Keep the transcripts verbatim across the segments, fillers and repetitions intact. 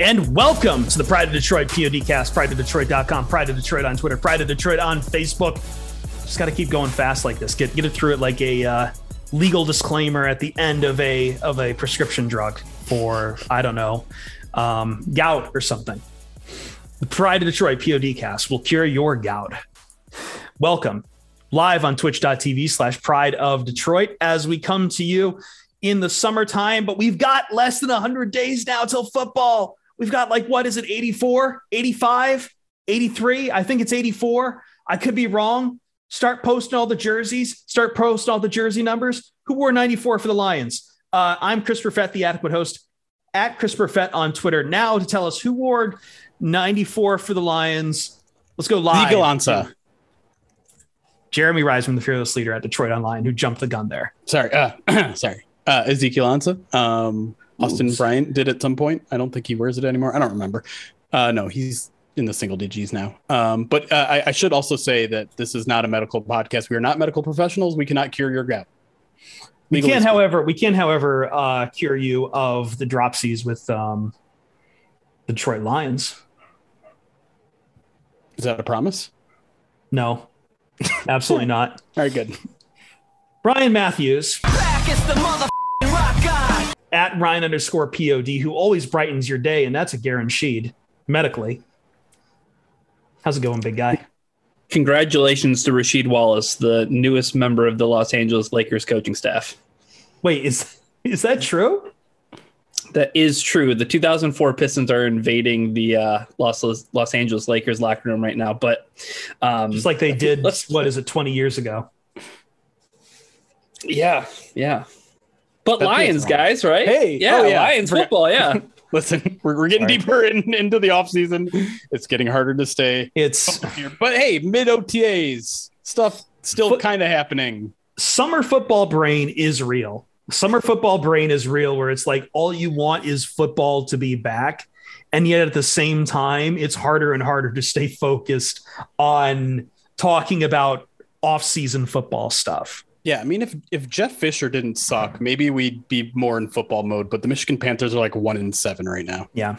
And welcome to the Pride of Detroit PODcast, pride of detroit dot com, Pride of Detroit on Twitter, Pride of Detroit on Facebook. Just got to keep going fast like this. Get get it through it like a uh, legal disclaimer at the end of a of a prescription drug for, I don't know, um, gout or something. The Pride of Detroit PODcast will cure your gout. Welcome live on twitch dot t v slash pride of detroit as we come to you in the summertime, but we've got less than one hundred days now till football. We've got like, what is it, eighty-four, eighty-five, eighty-three? I think it's eighty-four. I could be wrong. Start posting all the jerseys. Start posting all the jersey numbers. Who wore ninety-four for the Lions? Uh, I'm Christopher Fett, the adequate host, at Christopher Fett on Twitter. Now to tell us who wore ninety-four for the Lions. Let's go live. Ezekiel Ansah. Jeremy Reisman, the fearless leader at Detroit Online, who jumped the gun there. Sorry. Uh, sorry. Uh, Ezekiel Ansah. Um, Austin Oops. Bryant did at some point. I don't think he wears it anymore. I don't remember. Uh, no, he's in the single digits now. Um, but uh, I, I should also say that this is not a medical podcast. We are not medical professionals. We cannot cure your gout. We can, however, we can, however, uh, cure you of the dropsies with um, the Detroit Lions. Is that a promise? No, absolutely not. All right, good. Ryan Matthews. Back is the motherfucking rock guy. At Ryan underscore P O D, who always brightens your day, and that's a guaranteed medically. How's it going, big guy? Congratulations to Rasheed Wallace, the newest member of the Los Angeles Lakers coaching staff. Wait, is is that true? That is true. The two thousand four Pistons are invading the uh, Los Los Angeles Lakers locker room right now, but um, just like they did, what is it, twenty years ago? Yeah, yeah. But that Lions guys, right? Hey, yeah, oh, yeah. Lions football, yeah. Listen, we're, we're getting Sorry. deeper in, into the offseason. It's getting harder to stay. It's here. But hey, mid O T As stuff still fo- kind of happening. Summer football brain is real. Summer football brain is real, where it's like all you want is football to be back. And yet at the same time, it's harder and harder to stay focused on talking about offseason football stuff. Yeah, I mean, if if Jeff Fisher didn't suck, maybe we'd be more in football mode. But the Michigan Panthers are like one in seven right now. Yeah.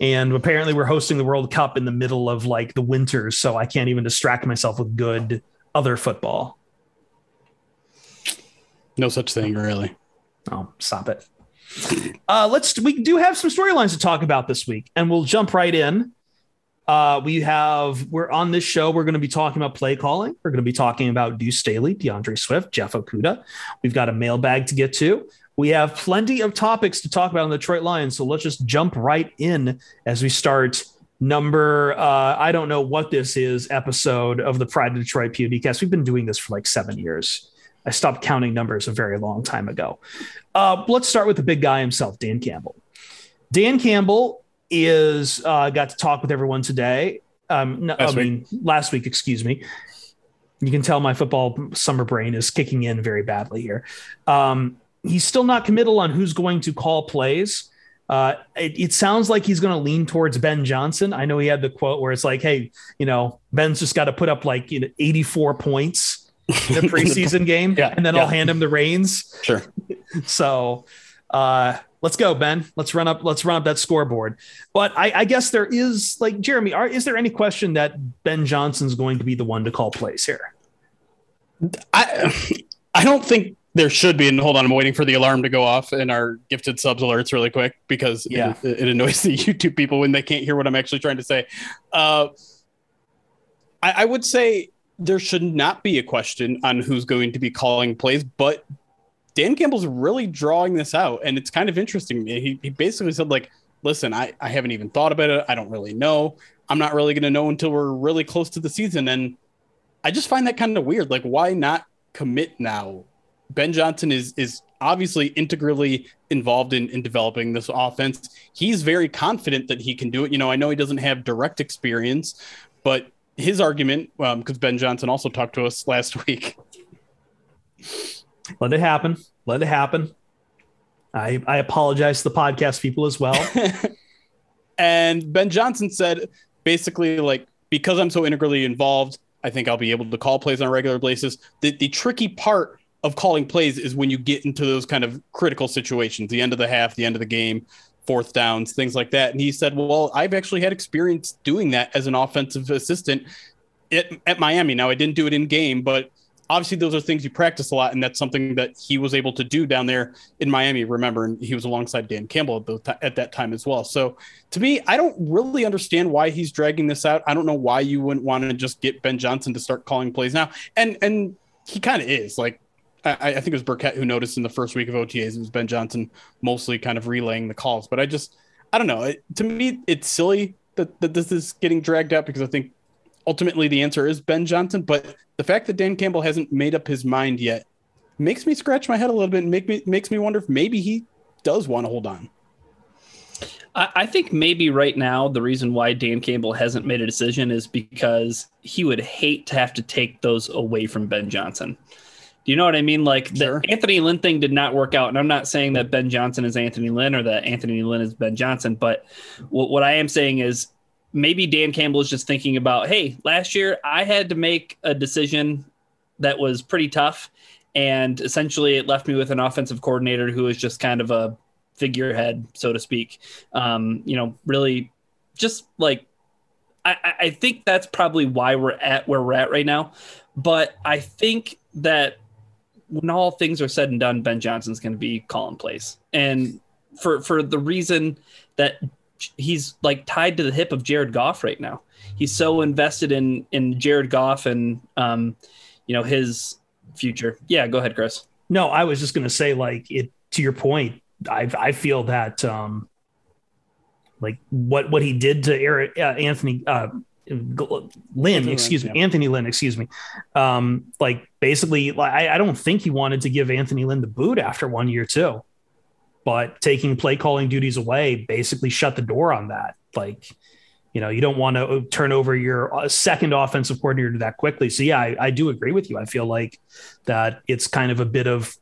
And apparently we're hosting the World Cup in the middle of like the winter, so I can't even distract myself with good other football. No such thing, really. Oh, stop it. Uh, let's. We do have some storylines to talk about this week, and we'll jump right in. Uh, we have, we're on this show. We're going to be talking about play calling. We're going to be talking about Deuce Staley, DeAndre Swift, Jeff Okudah. We've got a mailbag to get to. We have plenty of topics to talk about on the Detroit Lions. So let's just jump right in as we start number, uh, I don't know what this is, episode of the Pride of Detroit PODcast. We've been doing this for like seven years. I stopped counting numbers a very long time ago. Uh, let's start with the big guy himself, Dan Campbell. Dan Campbell is uh got to talk with everyone today. Um no, last I mean week. last week, excuse me. You can tell my football summer brain is kicking in very badly here. Um he's still not committal on who's going to call plays. Uh, it, it sounds like he's going to lean towards Ben Johnson. I know he had the quote where it's like, hey, you know, Ben's just got to put up like, you know, eighty-four points in the preseason game, yeah, and then yeah. I'll hand him the reins. Sure. So uh, let's go, Ben. Let's run up. Let's run up that scoreboard. But I, I guess there is, like, Jeremy, are, is there any question that Ben Johnson's going to be the one to call plays here? I I don't think there should be. And hold on, I'm waiting for the alarm to go off in our gifted subs alerts really quick, because yeah. it, it annoys the YouTube people when they can't hear what I'm actually trying to say. Uh, I, I would say there should not be a question on who's going to be calling plays, but Dan Campbell's really drawing this out, and it's kind of interesting. He, he basically said, like, listen, I, I haven't even thought about it. I don't really know. I'm not really going to know until we're really close to the season. And I just find that kind of weird. Like, why not commit now? Ben Johnson is is obviously integrally involved in, in developing this offense. He's very confident that he can do it. You know, I know he doesn't have direct experience, but his argument, um, because Ben Johnson also talked to us last week. Let it happen. Let it happen. I, I apologize to the podcast people as well. And Ben Johnson said, basically, like, because I'm so integrally involved, I think I'll be able to call plays on a regular basis. The, the tricky part of calling plays is when you get into those kind of critical situations, the end of the half, the end of the game, fourth downs, things like that. And he said, well, I've actually had experience doing that as an offensive assistant at, at Miami. Now, I didn't do it in game, but obviously those are things you practice a lot. And that's something that he was able to do down there in Miami. Remember, and he was alongside Dan Campbell at, the, at that time as well. So to me, I don't really understand why he's dragging this out. I don't know why you wouldn't want to just get Ben Johnson to start calling plays now. And, and he kind of is, like, I, I think it was Burkett who noticed in the first week of O T As, it was Ben Johnson mostly kind of relaying the calls. But I just, I don't know. It, to me, it's silly that, that this is getting dragged out, because I think ultimately the answer is Ben Johnson. But the fact that Dan Campbell hasn't made up his mind yet makes me scratch my head a little bit and make me, makes me wonder if maybe he does want to hold on. I, I think maybe right now the reason why Dan Campbell hasn't made a decision is because he would hate to have to take those away from Ben Johnson. Do you know what I mean? Like, sure. The Anthony Lynn thing did not work out. And I'm not saying that Ben Johnson is Anthony Lynn or that Anthony Lynn is Ben Johnson. But what, what I am saying is maybe Dan Campbell is just thinking about, hey, last year I had to make a decision that was pretty tough. And essentially it left me with an offensive coordinator who is just kind of a figurehead, so to speak. Um, you know, really just like, I, I think that's probably why we're at where we're at right now. But I think that when all things are said and done, Ben Johnson's going to be calling plays. And for for the reason that he's, like, tied to the hip of Jared Goff right now. He's so invested in in Jared Goff and, um, you know, his future. Yeah, go ahead, Chris. No, I was just going to say, like, it to your point, I I feel that, um, like, what, what he did to Aaron, uh, Anthony uh, Lynn, excuse me, Anthony Lynn, excuse me. Um, like, basically, like, I, I don't think he wanted to give Anthony Lynn the boot after one year too, but taking play calling duties away basically shut the door on that. Like, you know, you don't want to turn over your second offensive coordinator that quickly. So yeah, I, I do agree with you. I feel like that it's kind of a bit of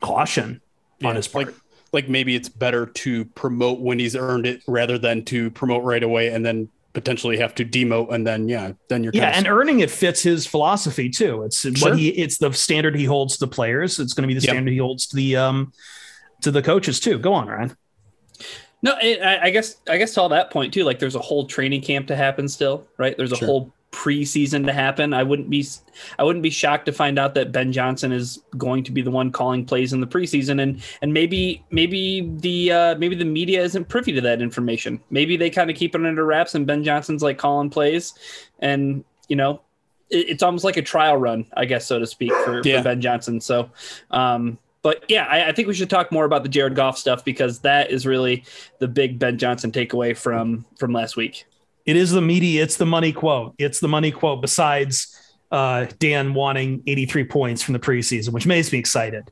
caution yeah, on his part. Like, like maybe it's better to promote when he's earned it rather than to promote right away and then potentially have to demote, and then yeah, then you're yeah, and earning it fits his philosophy too. It's sure. what he it's the standard he holds to players. It's going to be the standard yep. he holds to the um to the coaches too. Go on, Ryan. No, it, I, I guess I guess to all that point too. Like, there's a whole training camp to happen still, right? There's a sure. whole preseason to happen. I wouldn't be I wouldn't be shocked to find out that Ben Johnson is going to be the one calling plays in the preseason, and and maybe maybe the uh, maybe the media isn't privy to that information. Maybe they kind of keep it under wraps, and Ben Johnson's like calling plays, and you know, it, it's almost like a trial run, I guess, so to speak, for, yeah. for Ben Johnson. So, um, but yeah, I, I think we should talk more about the Jared Goff stuff, because that is really the big Ben Johnson takeaway from from last week. It is the media. It's the money quote. It's the money quote. Besides uh, Dan wanting eighty-three points from the preseason, which makes me excited.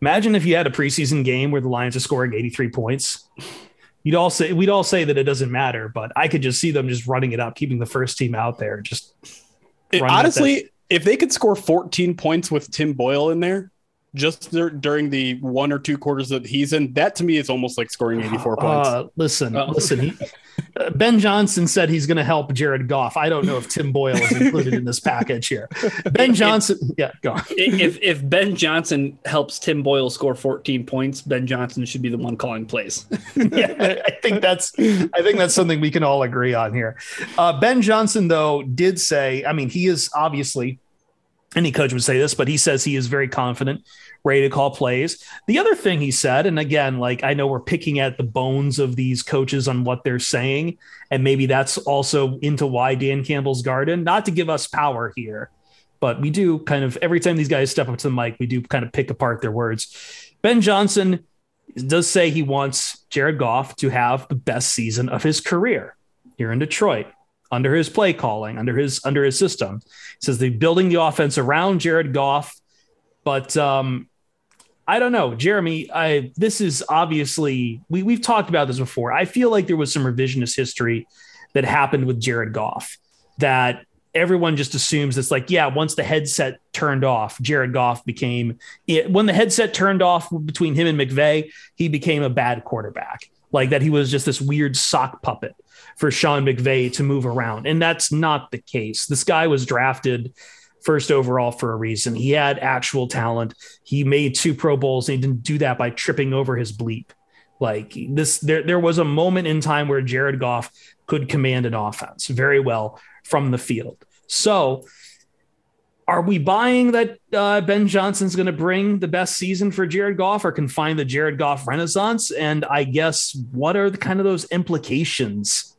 Imagine if you had a preseason game where the Lions are scoring eighty-three points. You'd all say, we'd all say that it doesn't matter, but I could just see them just running it up, keeping the first team out there. Just it, honestly, if they could score fourteen points with Tim Boyle in there, just there, during the one or two quarters that he's in, that to me is almost like scoring eighty-four points. Uh, listen, oh. listen. He, uh, Ben Johnson said he's going to help Jared Goff. I don't know if Tim Boyle is included in this package here. Ben Johnson, if, yeah, go on. If, if Ben Johnson helps Tim Boyle score fourteen points, Ben Johnson should be the one calling plays. yeah, I think that's I think that's something we can all agree on here. Uh, Ben Johnson, though, did say, I mean, he is obviously, any coach would say this, but he says he is very confident, ready to call plays. The other thing he said, and again, like, I know we're picking at the bones of these coaches on what they're saying, and maybe that's also into why Dan Campbell's garden, not to give us power here, but we do kind of, every time these guys step up to the mic, we do kind of pick apart their words. Ben Johnson does say he wants Jared Goff to have the best season of his career here in Detroit, under his play calling, under his under his system. He says they're building the offense around Jared Goff. But um, I don't know, Jeremy, I, this is obviously, we, we've talked about this before. I feel like there was some revisionist history that happened with Jared Goff, that everyone just assumes it's like, yeah, once the headset turned off, Jared Goff became, it, when the headset turned off between him and McVay, he became a bad quarterback. Like that he was just this weird sock puppet for Sean McVay to move around. And that's not the case. This guy was drafted first overall for a reason. He had actual talent. He made two Pro Bowls, and he didn't do that by tripping over his bleep. Like this, there, there was a moment in time where Jared Goff could command an offense very well from the field. So are we buying that uh, Ben Johnson's going to bring the best season for Jared Goff, or can find the Jared Goff renaissance? And I guess what are the kind of those implications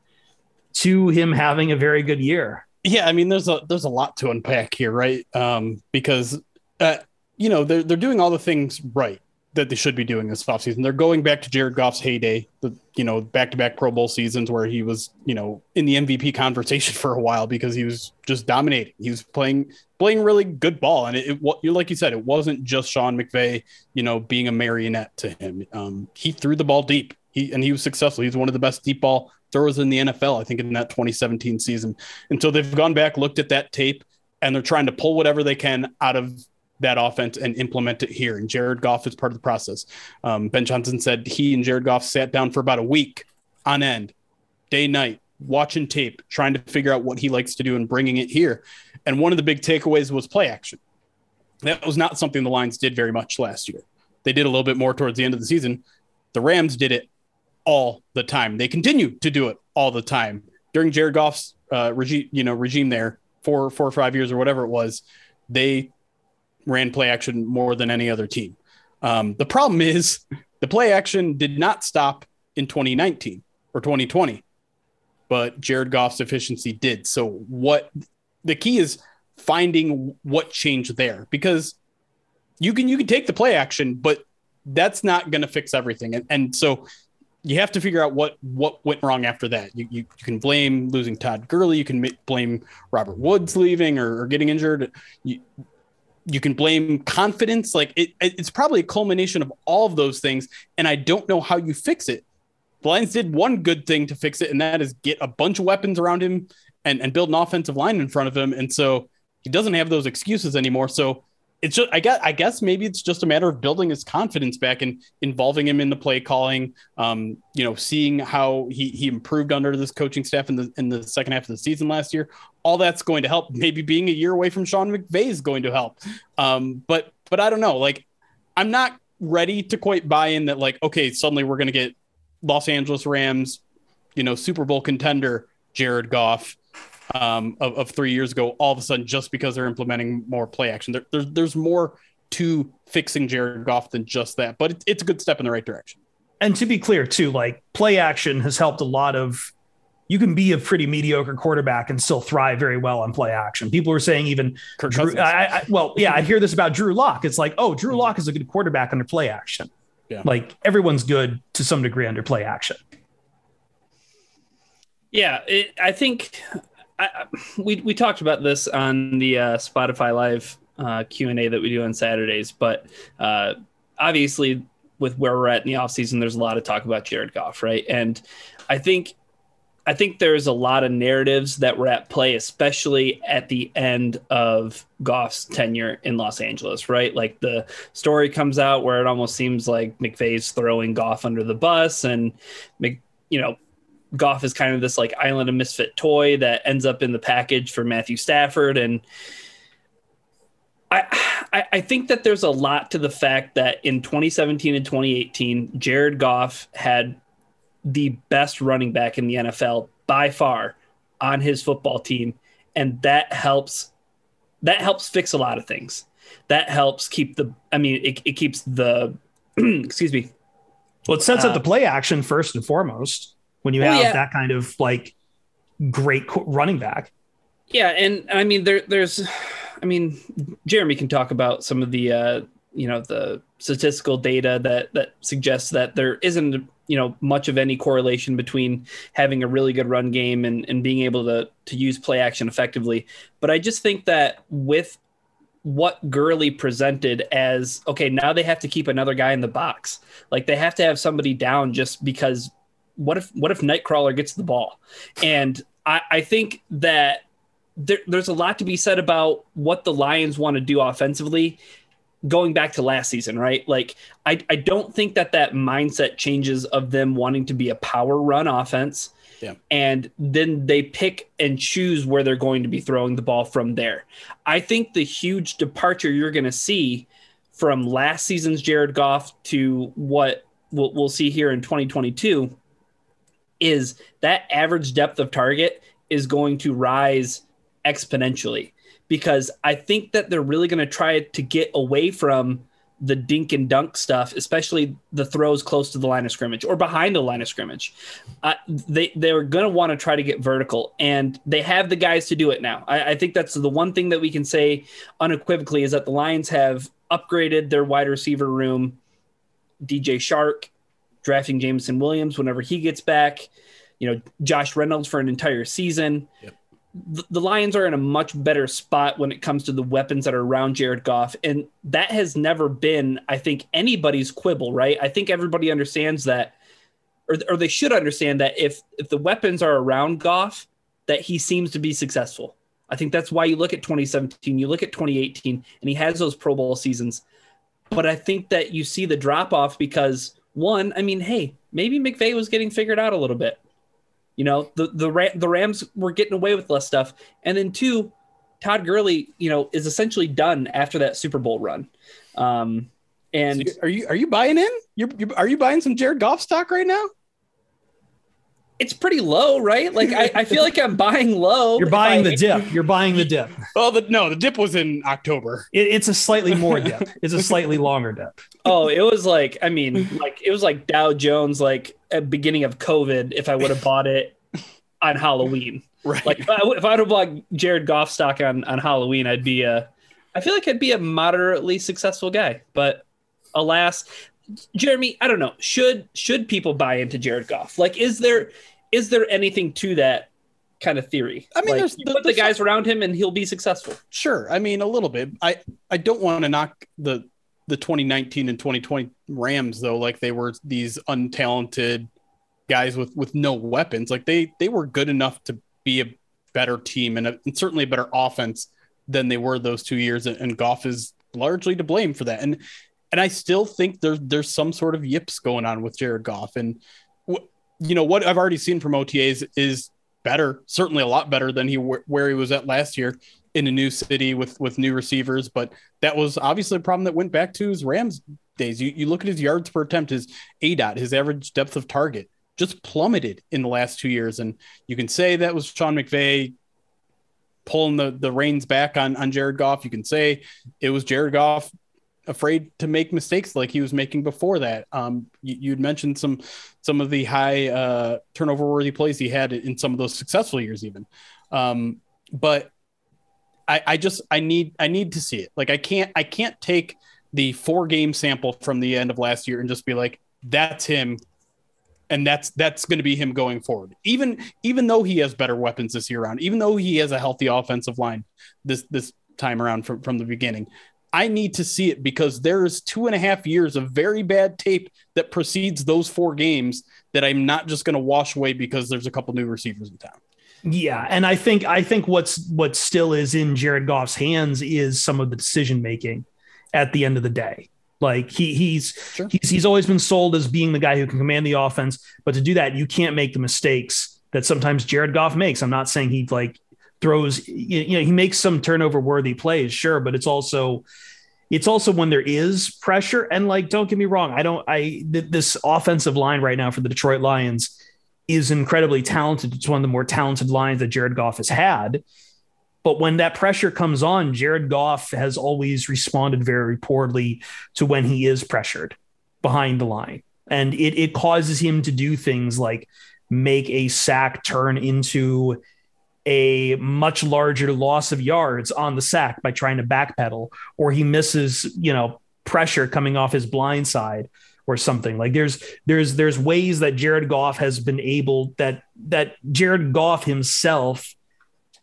to him having a very good year? Yeah, I mean, there's a there's a lot to unpack here, right? Um, because uh, you know they're they're doing all the things right that they should be doing this offseason. They're going back to Jared Goff's heyday, the you know back to back Pro Bowl seasons where he was you know in the M V P conversation for a while because he was just dominating. He was playing playing really good ball, and it, it like you said, it wasn't just Sean McVay, you know, being a marionette to him. Um, he threw the ball deep. He and he was successful. He's one of the best deep ball throwers in the N F L, I think, in that twenty seventeen season. And so they've gone back, looked at that tape, and they're trying to pull whatever they can out of that offense and implement it here. And Jared Goff is part of the process. Um, Ben Johnson said he and Jared Goff sat down for about a week on end, day, night, watching tape, trying to figure out what he likes to do and bringing it here. And one of the big takeaways was play action. That was not something the Lions did very much last year. They did a little bit more towards the end of the season. The Rams did it all the time. They continue to do it all the time during Jared Goff's uh, regime, you know, regime there for four or five years or whatever it was. They ran play action more than any other team. Um, the problem is the play action did not stop in twenty nineteen or twenty twenty, but Jared Goff's efficiency did. So what the key is finding what changed there, because you can, you can take the play action, but that's not going to fix everything. And, and so you have to figure out what, what went wrong after that. You, you, you can blame losing Todd Gurley. You can m- blame Robert Woods leaving or, or getting injured. You, you can blame confidence. Like it, it's probably a culmination of all of those things. And I don't know how you fix it. The Lions did one good thing to fix it, and that is get a bunch of weapons around him and, and build an offensive line in front of him. And so he doesn't have those excuses anymore. So it's just, I guess, I guess maybe it's just a matter of building his confidence back and involving him in the play calling, um, you know, seeing how he, he improved under this coaching staff in the, in the second half of the season last year. All that's going to help. Maybe being a year away from Sean McVay is going to help. Um, but, but I don't know, like, I'm not ready to quite buy in that. Like, okay, suddenly we're going to get Los Angeles Rams, you know, Super Bowl contender Jared Goff um, of, of three years ago, all of a sudden, just because they're implementing more play action. There, there's, there's more to fixing Jared Goff than just that, but it, it's a good step in the right direction. And to be clear too, like play action has helped a lot of, you can be a pretty mediocre quarterback and still thrive very well on play action. People were saying even, Drew, I, I, well, yeah, I hear this about Drew Lock. It's like, oh, Drew Lock is a good quarterback under play action. Yeah. Like everyone's good to some degree under play action. Yeah, it, I think I, we we talked about this on the uh, Spotify Live uh, Q and A that we do on Saturdays, but uh, obviously with where we're at in the offseason, there's a lot of talk about Jared Goff, right? And I think I think there's a lot of narratives that were at play, especially at the end of Goff's tenure in Los Angeles, right? Like the story comes out where it almost seems like McVay's throwing Goff under the bus, and, you know, Goff is kind of this like island of misfit toy that ends up in the package for Matthew Stafford. And I, I, I think that there's a lot to the fact that in twenty seventeen and twenty eighteen, Jared Goff had the best running back in the N F L by far on his football team. And that helps, that helps fix a lot of things. That helps keep the, I mean, it, it keeps the, excuse me. Well, it sets uh, up the play action first and foremost, when you have oh, yeah. that kind of like great running back. Yeah. And I mean, there, there's, I mean, Jeremy can talk about some of the, uh, you know, the statistical data that, that suggests that there isn't, you know, much of any correlation between having a really good run game and, and being able to, to use play action effectively. But I just think that with what Gurley presented as, okay, now they have to keep another guy in the box. Like they have to have somebody down just because what if, what if Nightcrawler gets the ball? And I, I think that there, there's a lot to be said about what the Lions want to do offensively going back to last season, right? Like, I, I don't think that that mindset changes of them wanting to be a power run offense. Yeah. And then they pick and choose where they're going to be throwing the ball from there. I think the huge departure you're going to see from last season's Jared Goff to what we'll, we'll see here in twenty twenty-two is that average depth of target is going to rise exponentially. Because I think that they're really going to try to get away from the dink and dunk stuff, especially the throws close to the line of scrimmage or behind the line of scrimmage. Uh, they, they're going to want to try to get vertical, and they have the guys to do it now. I, I think that's the one thing that we can say unequivocally is that the Lions have upgraded their wide receiver room. D J Shark, drafting Jameson Williams whenever he gets back, you know, Josh Reynolds for an entire season. Yep. The Lions are in a much better spot when it comes to the weapons that are around Jared Goff. And that has never been, I think, anybody's quibble, right? I think everybody understands that, or, or they should understand that if, if the weapons are around Goff, that he seems to be successful. I think that's why you look at twenty seventeen, you look at twenty eighteen, and he has those Pro Bowl seasons. But I think that you see the drop-off because, one, I mean, hey, maybe McVay was getting figured out a little bit. You know, the the the Rams were getting away with less stuff. And then two, Todd Gurley, you know, is essentially done after that Super Bowl run. Um, and so are you are you buying in? You're, you're, are you buying some Jared Goff stock right now? It's pretty low, right? Like, I, I feel like I'm buying low. You're buying the dip. You're buying the dip. Well, the, no, the dip was in October. It, it's a slightly more dip. It's a slightly longer dip. Oh, it was like, I mean, like it was like Dow Jones, like at beginning of COVID, if I would have bought it on Halloween. Right. Like if I would have bought Jared Goff stock on, on Halloween, I'd be a, I feel like I'd be a moderately successful guy. But alas, Jeremy, I don't know. Should should people buy into Jared Goff? Like, is there is there anything to that kind of theory? I mean, like, there's, you put there's the guys some... around him and he'll be successful. Sure. I mean, a little bit. I, I don't want to knock the the twenty nineteen and twenty twenty Rams though. Like they were these untalented guys with with no weapons. Like they they were good enough to be a better team and, a, and certainly a better offense than they were those two years. And, and Goff is largely to blame for that. And. And I still think there's there's some sort of yips going on with Jared Goff. And, wh- you know, what I've already seen from O T As is better, certainly a lot better than he w- where he was at last year in a new city with with new receivers. But that was obviously a problem that went back to his Rams days. You, you look at his yards per attempt, his A DOT, his average depth of target just plummeted in the last two years. And you can say that was Sean McVay pulling the, the reins back on, on Jared Goff. You can say it was Jared Goff afraid to make mistakes like he was making before that. Um, you, you'd mentioned some, some of the high uh, turnover worthy plays he had in some of those successful years even. Um, but I, I just, I need, I need to see it. Like I can't, I can't take the four game sample from the end of last year and just be like, that's him. And that's, that's going to be him going forward. Even, even though he has better weapons this year around, even though he has a healthy offensive line this, this time around from, from the beginning, I need to see it because there is two and a half years of very bad tape that precedes those four games that I'm not just going to wash away because there's a couple new receivers in town. Yeah. And I think, I think what's, what still is in Jared Goff's hands is some of the decision-making at the end of the day. Like he he's, sure. he's, he's always been sold as being the guy who can command the offense, but to do that, you can't make the mistakes that sometimes Jared Goff makes. I'm not saying he like throws, you know, he makes some turnover worthy plays. Sure. But it's also, It's also when there is pressure and like, don't get me wrong. I don't, I, th- this offensive line right now for the Detroit Lions is incredibly talented. It's one of the more talented lines that Jared Goff has had, but when that pressure comes on, Jared Goff has always responded very poorly to when he is pressured behind the line. And it, it causes him to do things like make a sack turn into a much larger loss of yards on the sack by trying to backpedal, or he misses, you know, pressure coming off his blind side or something. Like there's, there's, there's ways that Jared Goff has been able that, that Jared Goff himself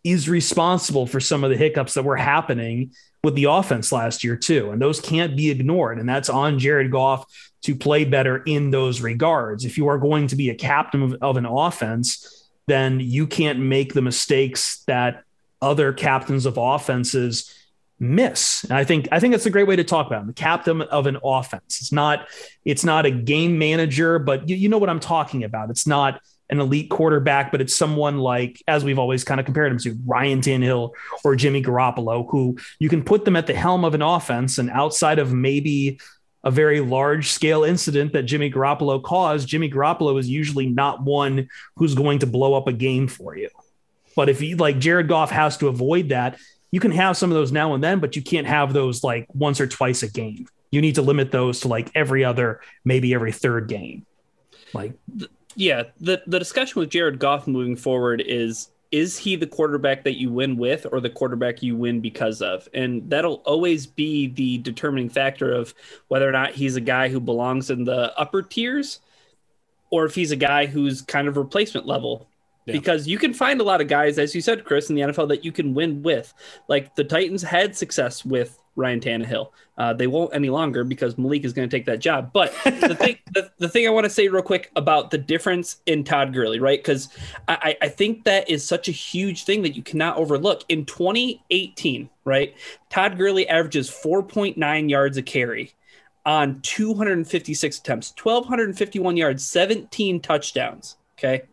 is responsible for some of the hiccups that were happening with the offense last year too. And those can't be ignored. And that's on Jared Goff to play better in those regards. If you are going to be a captain of, of an offense, then you can't make the mistakes that other captains of offenses miss. And I think, I think that's a great way to talk about him. The captain of an offense. It's not, it's not a game manager, but you, you know what I'm talking about. It's not an elite quarterback, but it's someone like, as we've always kind of compared him to, Ryan Tannehill or Jimmy Garoppolo, who you can put them at the helm of an offense, and outside of maybe a very large scale incident that Jimmy Garoppolo caused, Jimmy Garoppolo is usually not one who's going to blow up a game for you. But if you like Jared Goff has to avoid that, you can have some of those now and then, but you can't have those like once or twice a game. You need to limit those to like every other, maybe every third game. Like, yeah, the, the discussion with Jared Goff moving forward is, is he the quarterback that you win with or the quarterback you win because of? And that'll always be the determining factor of whether or not he's a guy who belongs in the upper tiers or if he's a guy who's kind of replacement level. Yeah. Because you can find a lot of guys, as you said, Chris, in the N F L that you can win with. Like the Titans had success with Ryan Tannehill. Uh, they won't any longer because Malik is going to take that job. But the thing, the, the thing I want to say real quick about the difference in Todd Gurley, right? Because I, I think that is such a huge thing that you cannot overlook. In twenty eighteen, right, Todd Gurley averages four point nine yards a carry on two hundred fifty-six attempts, one thousand two hundred fifty-one yards, seventeen touchdowns. Okay.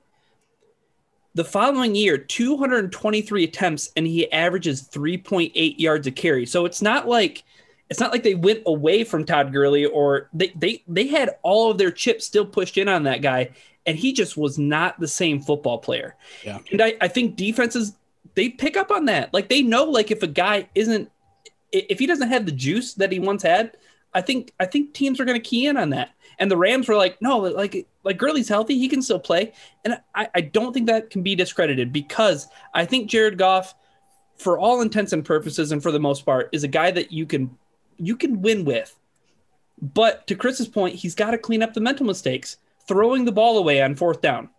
The following year, two hundred twenty-three attempts, and he averages three point eight yards a carry. So it's not like it's not like they went away from Todd Gurley, or they they they had all of their chips still pushed in on that guy, and he just was not the same football player. Yeah. And I, I think defenses, they pick up on that. Like they know, like if a guy isn't, if he doesn't have the juice that he once had, I think I think teams are going to key in on that. And the Rams were like, no, like like Gurley's healthy. He can still play. And I, I don't think that can be discredited because I think Jared Goff, for all intents and purposes and for the most part, is a guy that you can you can win with. But to Chris's point, he's got to clean up the mental mistakes, throwing the ball away on fourth down.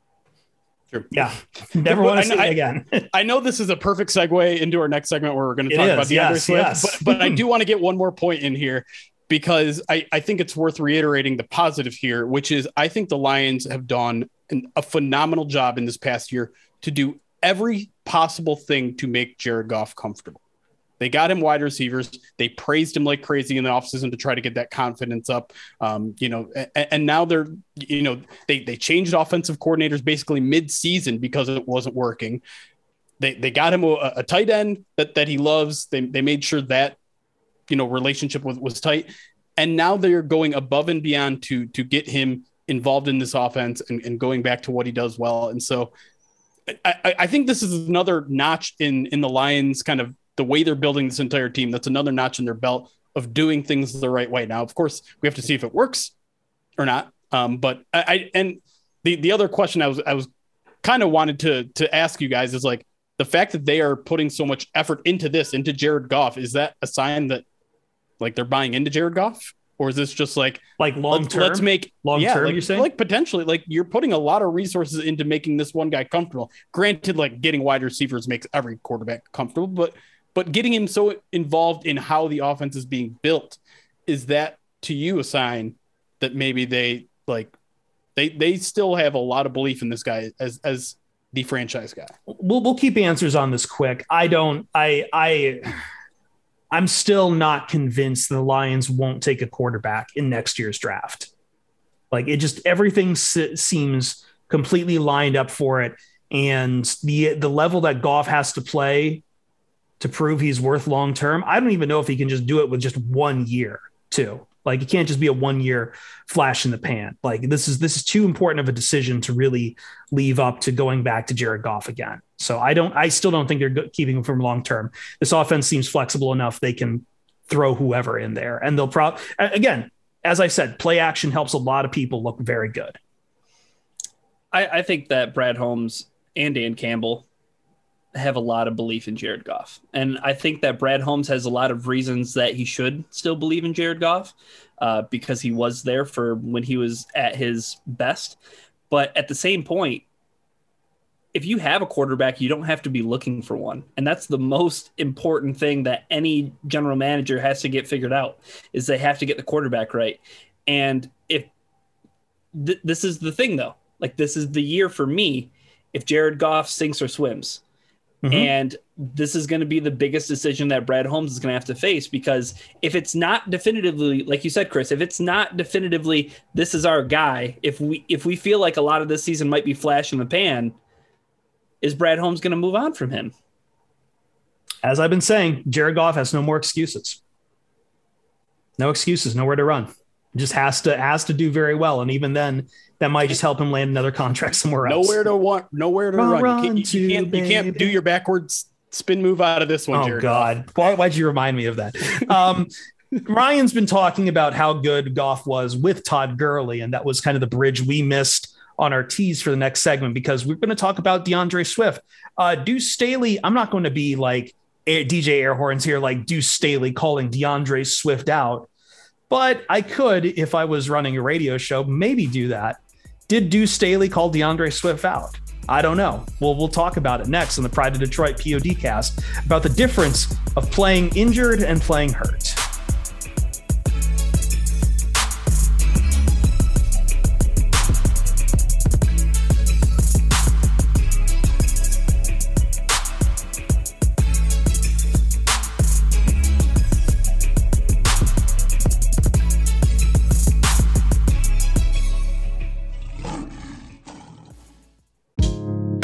Sure. Yeah. Never want to see it again. I know this is a perfect segue into our next segment where we're going to talk is, about DeAndre yes, Swift, yes. but, but I do want to get one more point in here, because I, I think it's worth reiterating the positive here, which is I think the Lions have done an, a phenomenal job in this past year to do every possible thing to make Jared Goff comfortable. They got him wide receivers. They praised him like crazy in the offseason to try to get that confidence up. Um, you know, and, and now they're, you know, they, they changed offensive coordinators basically mid-season because it wasn't working. They they got him a, a tight end that, that he loves. They they made sure that, you know, relationship with was tight, and now they're going above and beyond to to get him involved in this offense and, and going back to what he does well. And so I, I think this is another notch in in the Lions, kind of the way they're building this entire team. That's another notch in their belt of doing things the right way. Now, of course, we have to see if it works or not. Um, but I, I and the the other question I was I was kind of wanted to to ask you guys is like the fact that they are putting so much effort into this, into Jared Goff, is that a sign that like they're buying into Jared Goff, or is this just like, like long term, let's, let's make long yeah, term, like, you're saying like potentially like you're putting a lot of resources into making this one guy comfortable. Granted, like getting wide receivers makes every quarterback comfortable, but but getting him so involved in how the offense is being built, is that to you a sign that maybe they like they they still have a lot of belief in this guy as as the franchise guy? We'll we'll keep answers on this quick. I don't I I I'm still not convinced the Lions won't take a quarterback in next year's draft. Like, it just, everything s- seems completely lined up for it. And the the level that Goff has to play to prove he's worth long-term, I don't even know if he can just do it with just one year too. Like, it can't just be a one-year flash in the pan. Like, this is, this is too important of a decision to really leave up to going back to Jared Goff again. So I don't, I still don't think they're keeping him from long-term. This offense seems flexible enough. They can throw whoever in there, and they'll probably, again, as I said, play action helps a lot of people look very good. I, I think that Brad Holmes and Dan Campbell have a lot of belief in Jared Goff. And I think that Brad Holmes has a lot of reasons that he should still believe in Jared Goff, uh, because he was there for when he was at his best. But at the same point, if you have a quarterback, you don't have to be looking for one. And that's the most important thing that any general manager has to get figured out, is they have to get the quarterback right. And if th- this is the thing though, like, this is the year for me, if Jared Goff sinks or swims. Mm-hmm. And this is going to be the biggest decision that Brad Holmes is going to have to face, because if it's not definitively, like you said, Chris, if it's not definitively, this is our guy, if we, if we feel like a lot of this season might be flash in the pan, is Brad Holmes going to move on from him? As I've been saying, Jared Goff has no more excuses. No excuses, nowhere to run. Just has to has to do very well, and even then, that might just help him land another contract somewhere else. Nowhere to want, nowhere to run. run. run you, can't, you, can't, you can't do your backwards spin move out of this one, oh, Jared. Oh God, Why, why'd you remind me of that? Um, Ryan's been talking about how good Goff was with Todd Gurley, and that was kind of the bridge we missed on our tease for the next segment, because we're going to talk about DeAndre Swift. Uh, Deuce Staley, I'm not going to be like D J air horns here, like Deuce Staley calling DeAndre Swift out, but I could, if I was running a radio show, maybe do that. Did Deuce Staley call DeAndre Swift out? I don't know. Well, we'll talk about it next on the Pride of Detroit PODcast, about the difference of playing injured and playing hurt.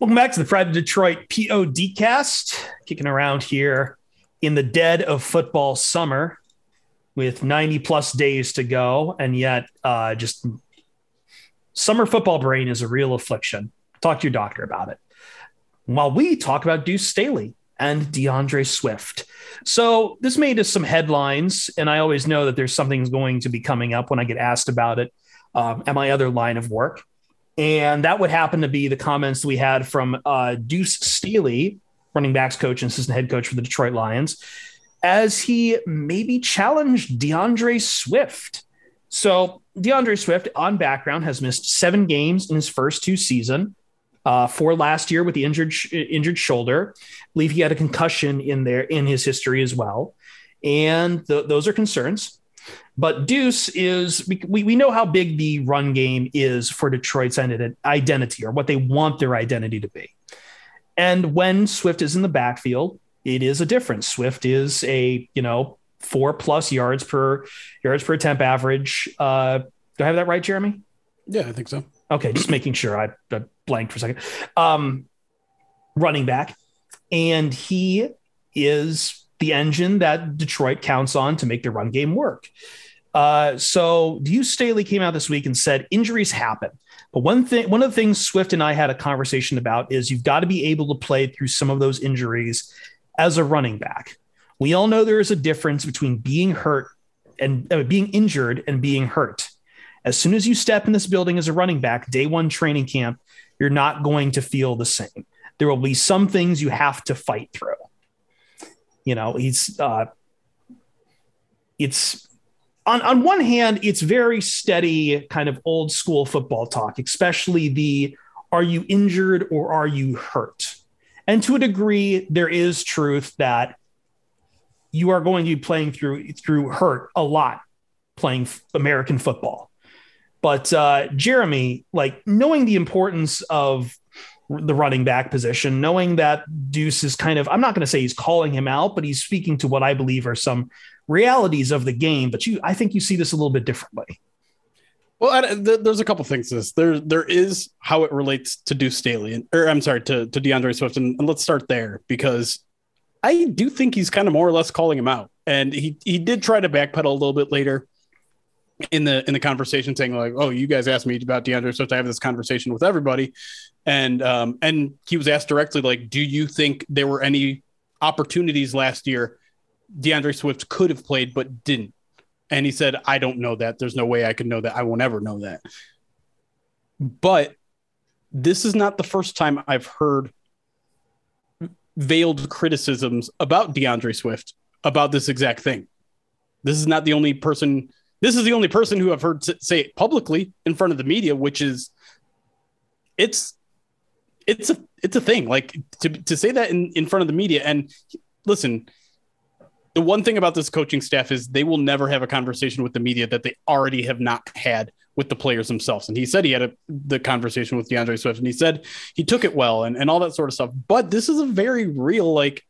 Welcome back to the Pride of Detroit PODcast. Kicking around here in the dead of football summer with ninety plus days to go. And yet uh, just summer football brain is a real affliction. Talk to your doctor about it. While we talk about Deuce Staley and DeAndre Swift. So this made us some headlines, and I always know that there's something's going to be coming up when I get asked about it um, at my other line of work. And that would happen to be the comments we had from uh, Deuce Staley, running backs coach and assistant head coach for the Detroit Lions, as he maybe challenged DeAndre Swift. So DeAndre Swift, on background, has missed seven games in his first two seasons. Uh, for last year with the injured injured shoulder. I believe he had a concussion in there in his history as well. And th- those are concerns. But Deuce is, we, we know how big the run game is for Detroit's identity, or what they want their identity to be. And when Swift is in the backfield, it is a difference. Swift is a, you know, four plus yards per yards per attempt average. Uh, do I have that right, Jeremy? Yeah, I think so. Okay. Just making sure. I, I blanked for a second. Um, running back. And he is the engine that Detroit counts on to make their run game work. Uh, so Deuce Staley came out this week and said, injuries happen. But one thing, one of the things Swift and I had a conversation about is you've got to be able to play through some of those injuries as a running back. We all know there is a difference between being hurt and uh, being injured and being hurt. As soon as you step in this building as a running back, day one training camp, you're not going to feel the same. There will be some things you have to fight through. You know, he's, uh, it's on, on one hand, it's very steady kind of old school football talk, especially the, are you injured or are you hurt? And to a degree, there is truth that you are going to be playing through, through hurt a lot playing American football. But uh, Jeremy, like knowing the importance of the running back position, knowing that Deuce is kind of, I'm not going to say he's calling him out, but he's speaking to what I believe are some realities of the game. But you, I think you see this a little bit differently. Well, I, th- there's a couple things to this. There, there is how it relates to Deuce Staley, or I'm sorry, to, to DeAndre Swift. And, and let's start there, because I do think he's kind of more or less calling him out. And he, he did try to backpedal a little bit later in the, in the conversation, saying like, oh, you guys asked me about DeAndre Swift. I have this conversation with everybody. And, um, and he was asked directly, like, do you think there were any opportunities last year DeAndre Swift could have played, but didn't? And he said, I don't know that. There's no way I could know that. I won't ever know that. But this is not the first time I've heard veiled criticisms about DeAndre Swift about this exact thing. This is not the only person. This is the only person who I've heard say it publicly in front of the media, which is it's, it's a, it's a thing, like to, to say that in, in front of the media. And listen, the one thing about this coaching staff is they will never have a conversation with the media that they already have not had with the players themselves. And he said he had a, the conversation with DeAndre Swift, and he said he took it well and, and all that sort of stuff. But this is a very real, like,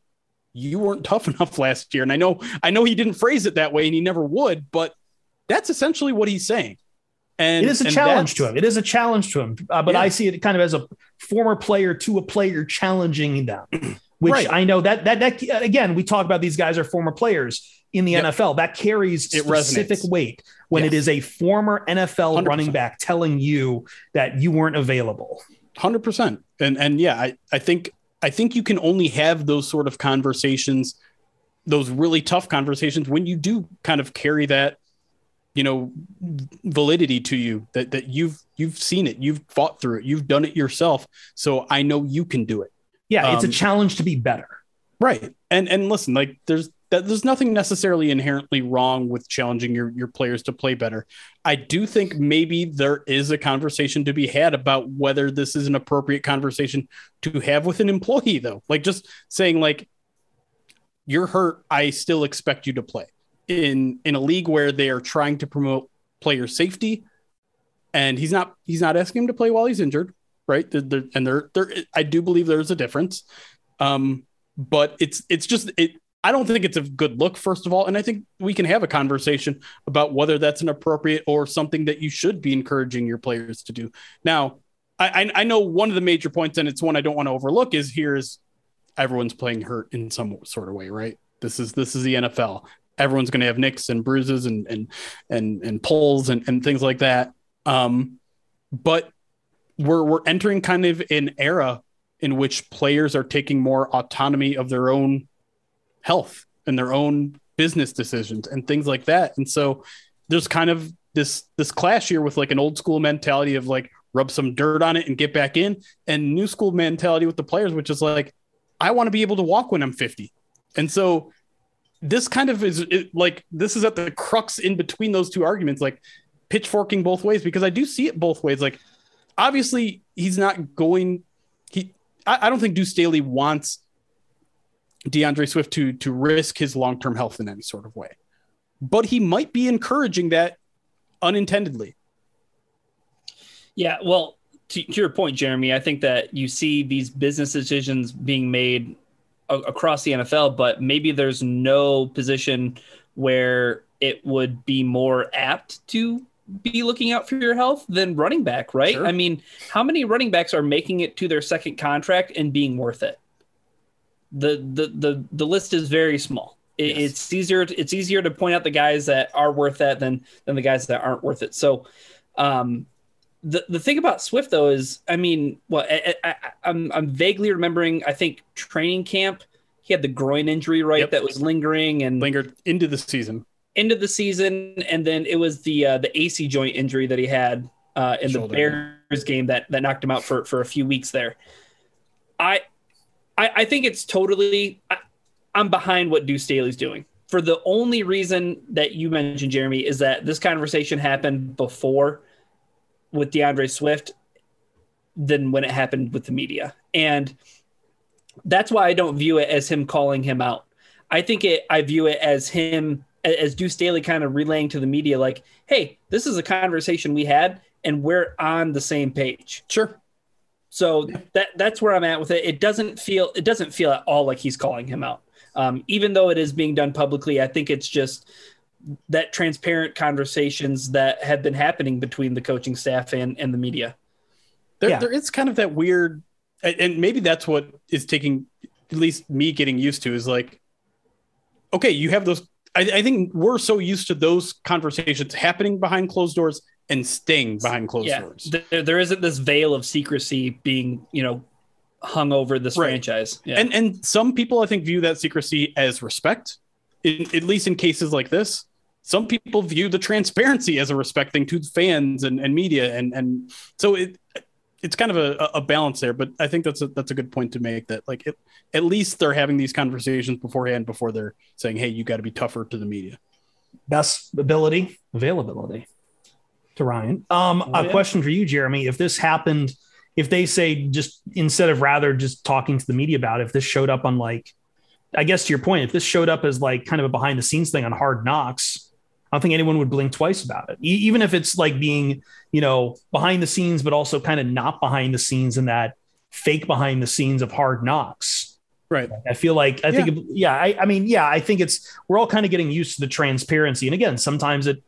you weren't tough enough last year. And I know, I know he didn't phrase it that way and he never would, but that's essentially what he's saying. And it is a challenge to him. It is a challenge to him. Uh, but yeah. I see it kind of as a former player to a player challenging them. Which right. I know that, that, that again, we talk about these guys are former players in the yep. N F L. That carries it specific resonates. Weight when yes. it is a former N F L one hundred percent running back telling you that you weren't available. one hundred percent. And, and yeah, I, I think, I think you can only have those sort of conversations, those really tough conversations, when you do kind of carry that, you know, validity to you, that, that you've, you've seen it, you've fought through it, you've done it yourself. So I know you can do it. Yeah, it's um, a challenge to be better. Right. And and listen, like there's there's nothing necessarily inherently wrong with challenging your, your players to play better. I do think maybe there is a conversation to be had about whether this is an appropriate conversation to have with an employee, though. Like just saying like, you're hurt, I still expect you to play in in a league where they are trying to promote player safety. And he's not he's not asking him to play while he's injured. Right. And there, there, I do believe there's a difference. Um, but it's, it's just, it, I don't think it's a good look, first of all. And I think we can have a conversation about whether that's an appropriate or something that you should be encouraging your players to do. Now, I, I know one of the major points, and it's one I don't want to overlook, is here is everyone's playing hurt in some sort of way, right? This is, this is the N F L. Everyone's going to have nicks and bruises and, and, and, and pulls and, and things like that. Um, but We're we're entering kind of an era in which players are taking more autonomy of their own health and their own business decisions and things like that. And so there's kind of this this clash here with like an old school mentality of like rub some dirt on it and get back in, and new school mentality with the players, which is like, I want to be able to walk when I'm fifty. And so this kind of is it, like, this is at the crux in between those two arguments, like pitchforking both ways, because I do see it both ways. Like, obviously, he's not going. He, I, I don't think Deuce Staley wants DeAndre Swift to to risk his long term health in any sort of way. but he might be encouraging that unintendedly. Yeah, well, to, to your point, Jeremy, I think that you see these business decisions being made a- across the N F L, but maybe there's no position where it would be more apt to be looking out for your health than running back, right? Sure. I mean, how many running backs are making it to their second contract and being worth it? The the the, the list is very small. It, yes. It's easier. It's easier to point out the guys that are worth that than than the guys that aren't worth it. So, um, the the thing about Swift though is, I mean, well, I, I, I'm I'm vaguely remembering. I think training camp, he had the groin injury, right? Yep. That was lingering and lingered into the season. End of the season, and then it was the uh, the A C joint injury that he had uh, in Shoulder. the Bears game that, that knocked him out for, for a few weeks there. I I, I think it's totally I, I'm behind what Deuce Staley's doing for the only reason that you mentioned, Jeremy, is that this conversation happened before with DeAndre Swift than when it happened with the media, and that's why I don't view it as him calling him out. I think it I view it as him. As Deuce Staley kind of relaying to the media, like, hey, this is a conversation we had and we're on the same page. Sure. So that that's where I'm at with it. It doesn't feel, it doesn't feel at all like he's calling him out. Um, even though it is being done publicly, I think it's just that transparent conversations that have been happening between the coaching staff and, and the media. There, yeah. there is kind of that weird, and maybe that's what is taking, at least me getting used to is like, okay, you have those, I, I think we're so used to those conversations happening behind closed doors and staying behind closed yeah. doors. There, there isn't this veil of secrecy being, you know, hung over this right. franchise. Yeah. And and some people, I think, view that secrecy as respect, in, at least in cases like this. Some people view the transparency as a respect thing to fans and, and media. And and so it it's kind of a, a balance there. But I think that's a, that's a good point to make that, like, it, at least they're having these conversations beforehand before they're saying, hey, you got to be tougher to the media. Best ability, availability to Ryan. Um, oh, a yeah. question for you, Jeremy. If this happened, if they say just instead of rather just talking to the media about it, if this showed up on like, I guess to your point, if this showed up as like kind of a behind the scenes thing on Hard Knocks, I don't think anyone would blink twice about it, e- even if it's like being, you know, behind the scenes, but also kind of not behind the scenes in that fake behind the scenes of Hard Knocks. Right. I feel like I yeah. think, yeah, I, I mean, yeah, I think it's we're all kind of getting used to the transparency. And again, sometimes it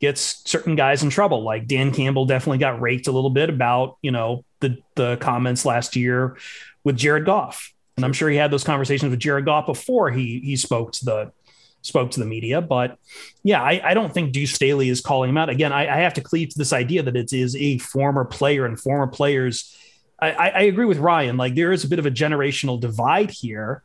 gets certain guys in trouble. Like Dan Campbell definitely got raked a little bit about, you know, the, the comments last year with Jared Goff. And I'm sure he had those conversations with Jared Goff before he he spoke to the spoke to the media, but yeah, I, I don't think Deuce Staley is calling him out. Again, I, I have to cleave to this idea that it is a former player and former players. I, I, I agree with Ryan. Like there is a bit of a generational divide here,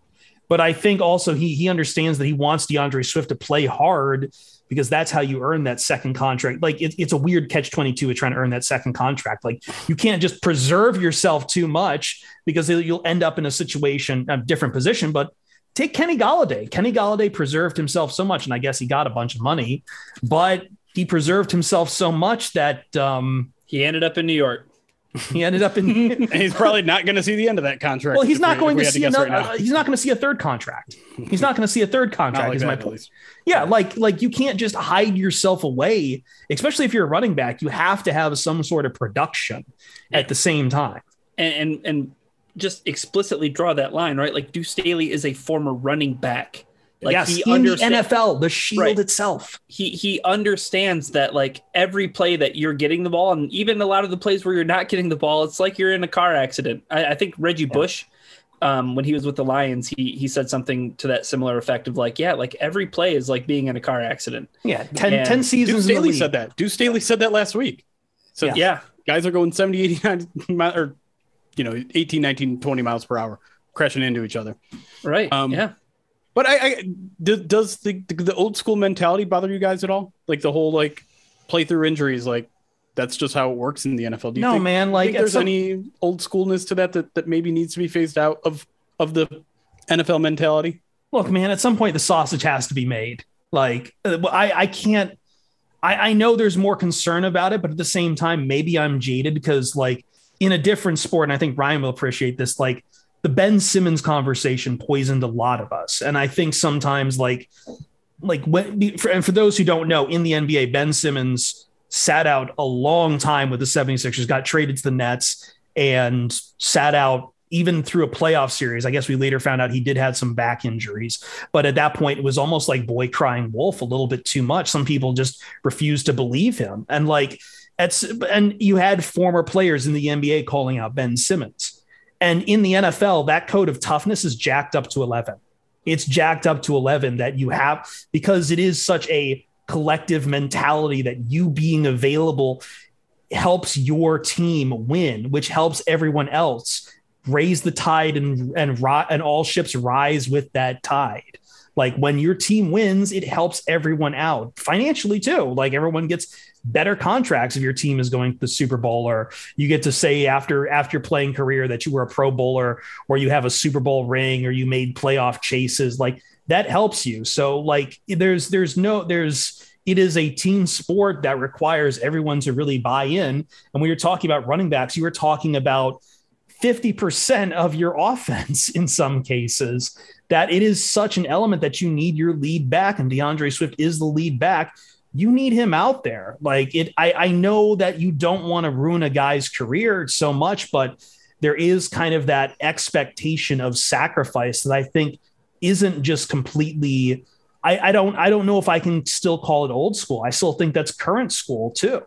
but I think also he, he understands that he wants DeAndre Swift to play hard because that's how you earn that second contract. Like it, it's a weird catch twenty-two of trying to earn that second contract. Like you can't just preserve yourself too much because you'll end up in a situation, a different position, but take Kenny Golladay. Kenny Golladay preserved himself so much, and I guess he got a bunch of money, but he preserved himself so much that um, he ended up in New York. He ended up in. And he's probably not going to see the end of that contract. Well, he's not we, going to see to another. Right uh, he's not going to see a third contract. He's not going to see a third contract. Like is that, my point? Yeah, like like you can't just hide yourself away, especially if you're a running back. You have to have some sort of production yeah. at the same time, and and. and just explicitly draw that line, right? Like Deuce Staley is a former running back. Like yes, he understands the N F L, the shield right. itself. He he understands that like every play that you're getting the ball, and even a lot of the plays where you're not getting the ball, it's like you're in a car accident. I, I think Reggie yeah. Bush, um, when he was with the Lions, he he said something to that similar effect of like, yeah, like every play is like being in a car accident. Yeah, ten, ten seasons. Deuce Staley said that. Deuce Staley said that last week. So yeah, yeah. guys are going seventy, eighty, ninety or you know, eighteen, nineteen, twenty miles per hour crashing into each other. Right. Um, yeah. But I, I d- does the, the, the old school mentality bother you guys at all? Like the whole, like play through injuries, like that's just how it works in the N F L. Do you no, think, man. Like do you think there's some... any old schoolness to that, that that maybe needs to be phased out of, of the N F L mentality. Look, man, at some point the sausage has to be made. Like I, I can't, I, I know there's more concern about it, but at the same time, maybe I'm jaded because like, in a different sport, and I think Ryan will appreciate this, like the Ben Simmons conversation poisoned a lot of us. And I think sometimes like like when, for, and for those who don't know, in the N B A, Ben Simmons sat out a long time with the seventy-sixers, got traded to the Nets and sat out even through a playoff series. I guess we later found out he did have some back injuries, but at that point it was almost like boy crying wolf a little bit too much. Some people just refused to believe him. And like, that's, and you had former players in the N B A calling out Ben Simmons, and in the N F L, that code of toughness is jacked up to eleven. It's jacked up to eleven that you have, because it is such a collective mentality that you being available helps your team win, which helps everyone else raise the tide and, and, and all ships rise with that tide. Like when your team wins, it helps everyone out financially too. Like everyone gets better contracts if your team is going to the Super Bowl, or you get to say after, after playing career that you were a Pro Bowler, or you have a Super Bowl ring, or you made playoff chases. Like that helps you. So like there's, there's no, there's, it is a team sport that requires everyone to really buy in. And when you're talking about running backs, you were talking about fifty percent of your offense in some cases, that it is such an element that you need your lead back, and DeAndre Swift is the lead back. You need him out there. Like it, I, I know that you don't want to ruin a guy's career so much, but there is kind of that expectation of sacrifice that I think isn't just completely, I, I don't, I don't know if I can still call it old school. I still think that's current school too.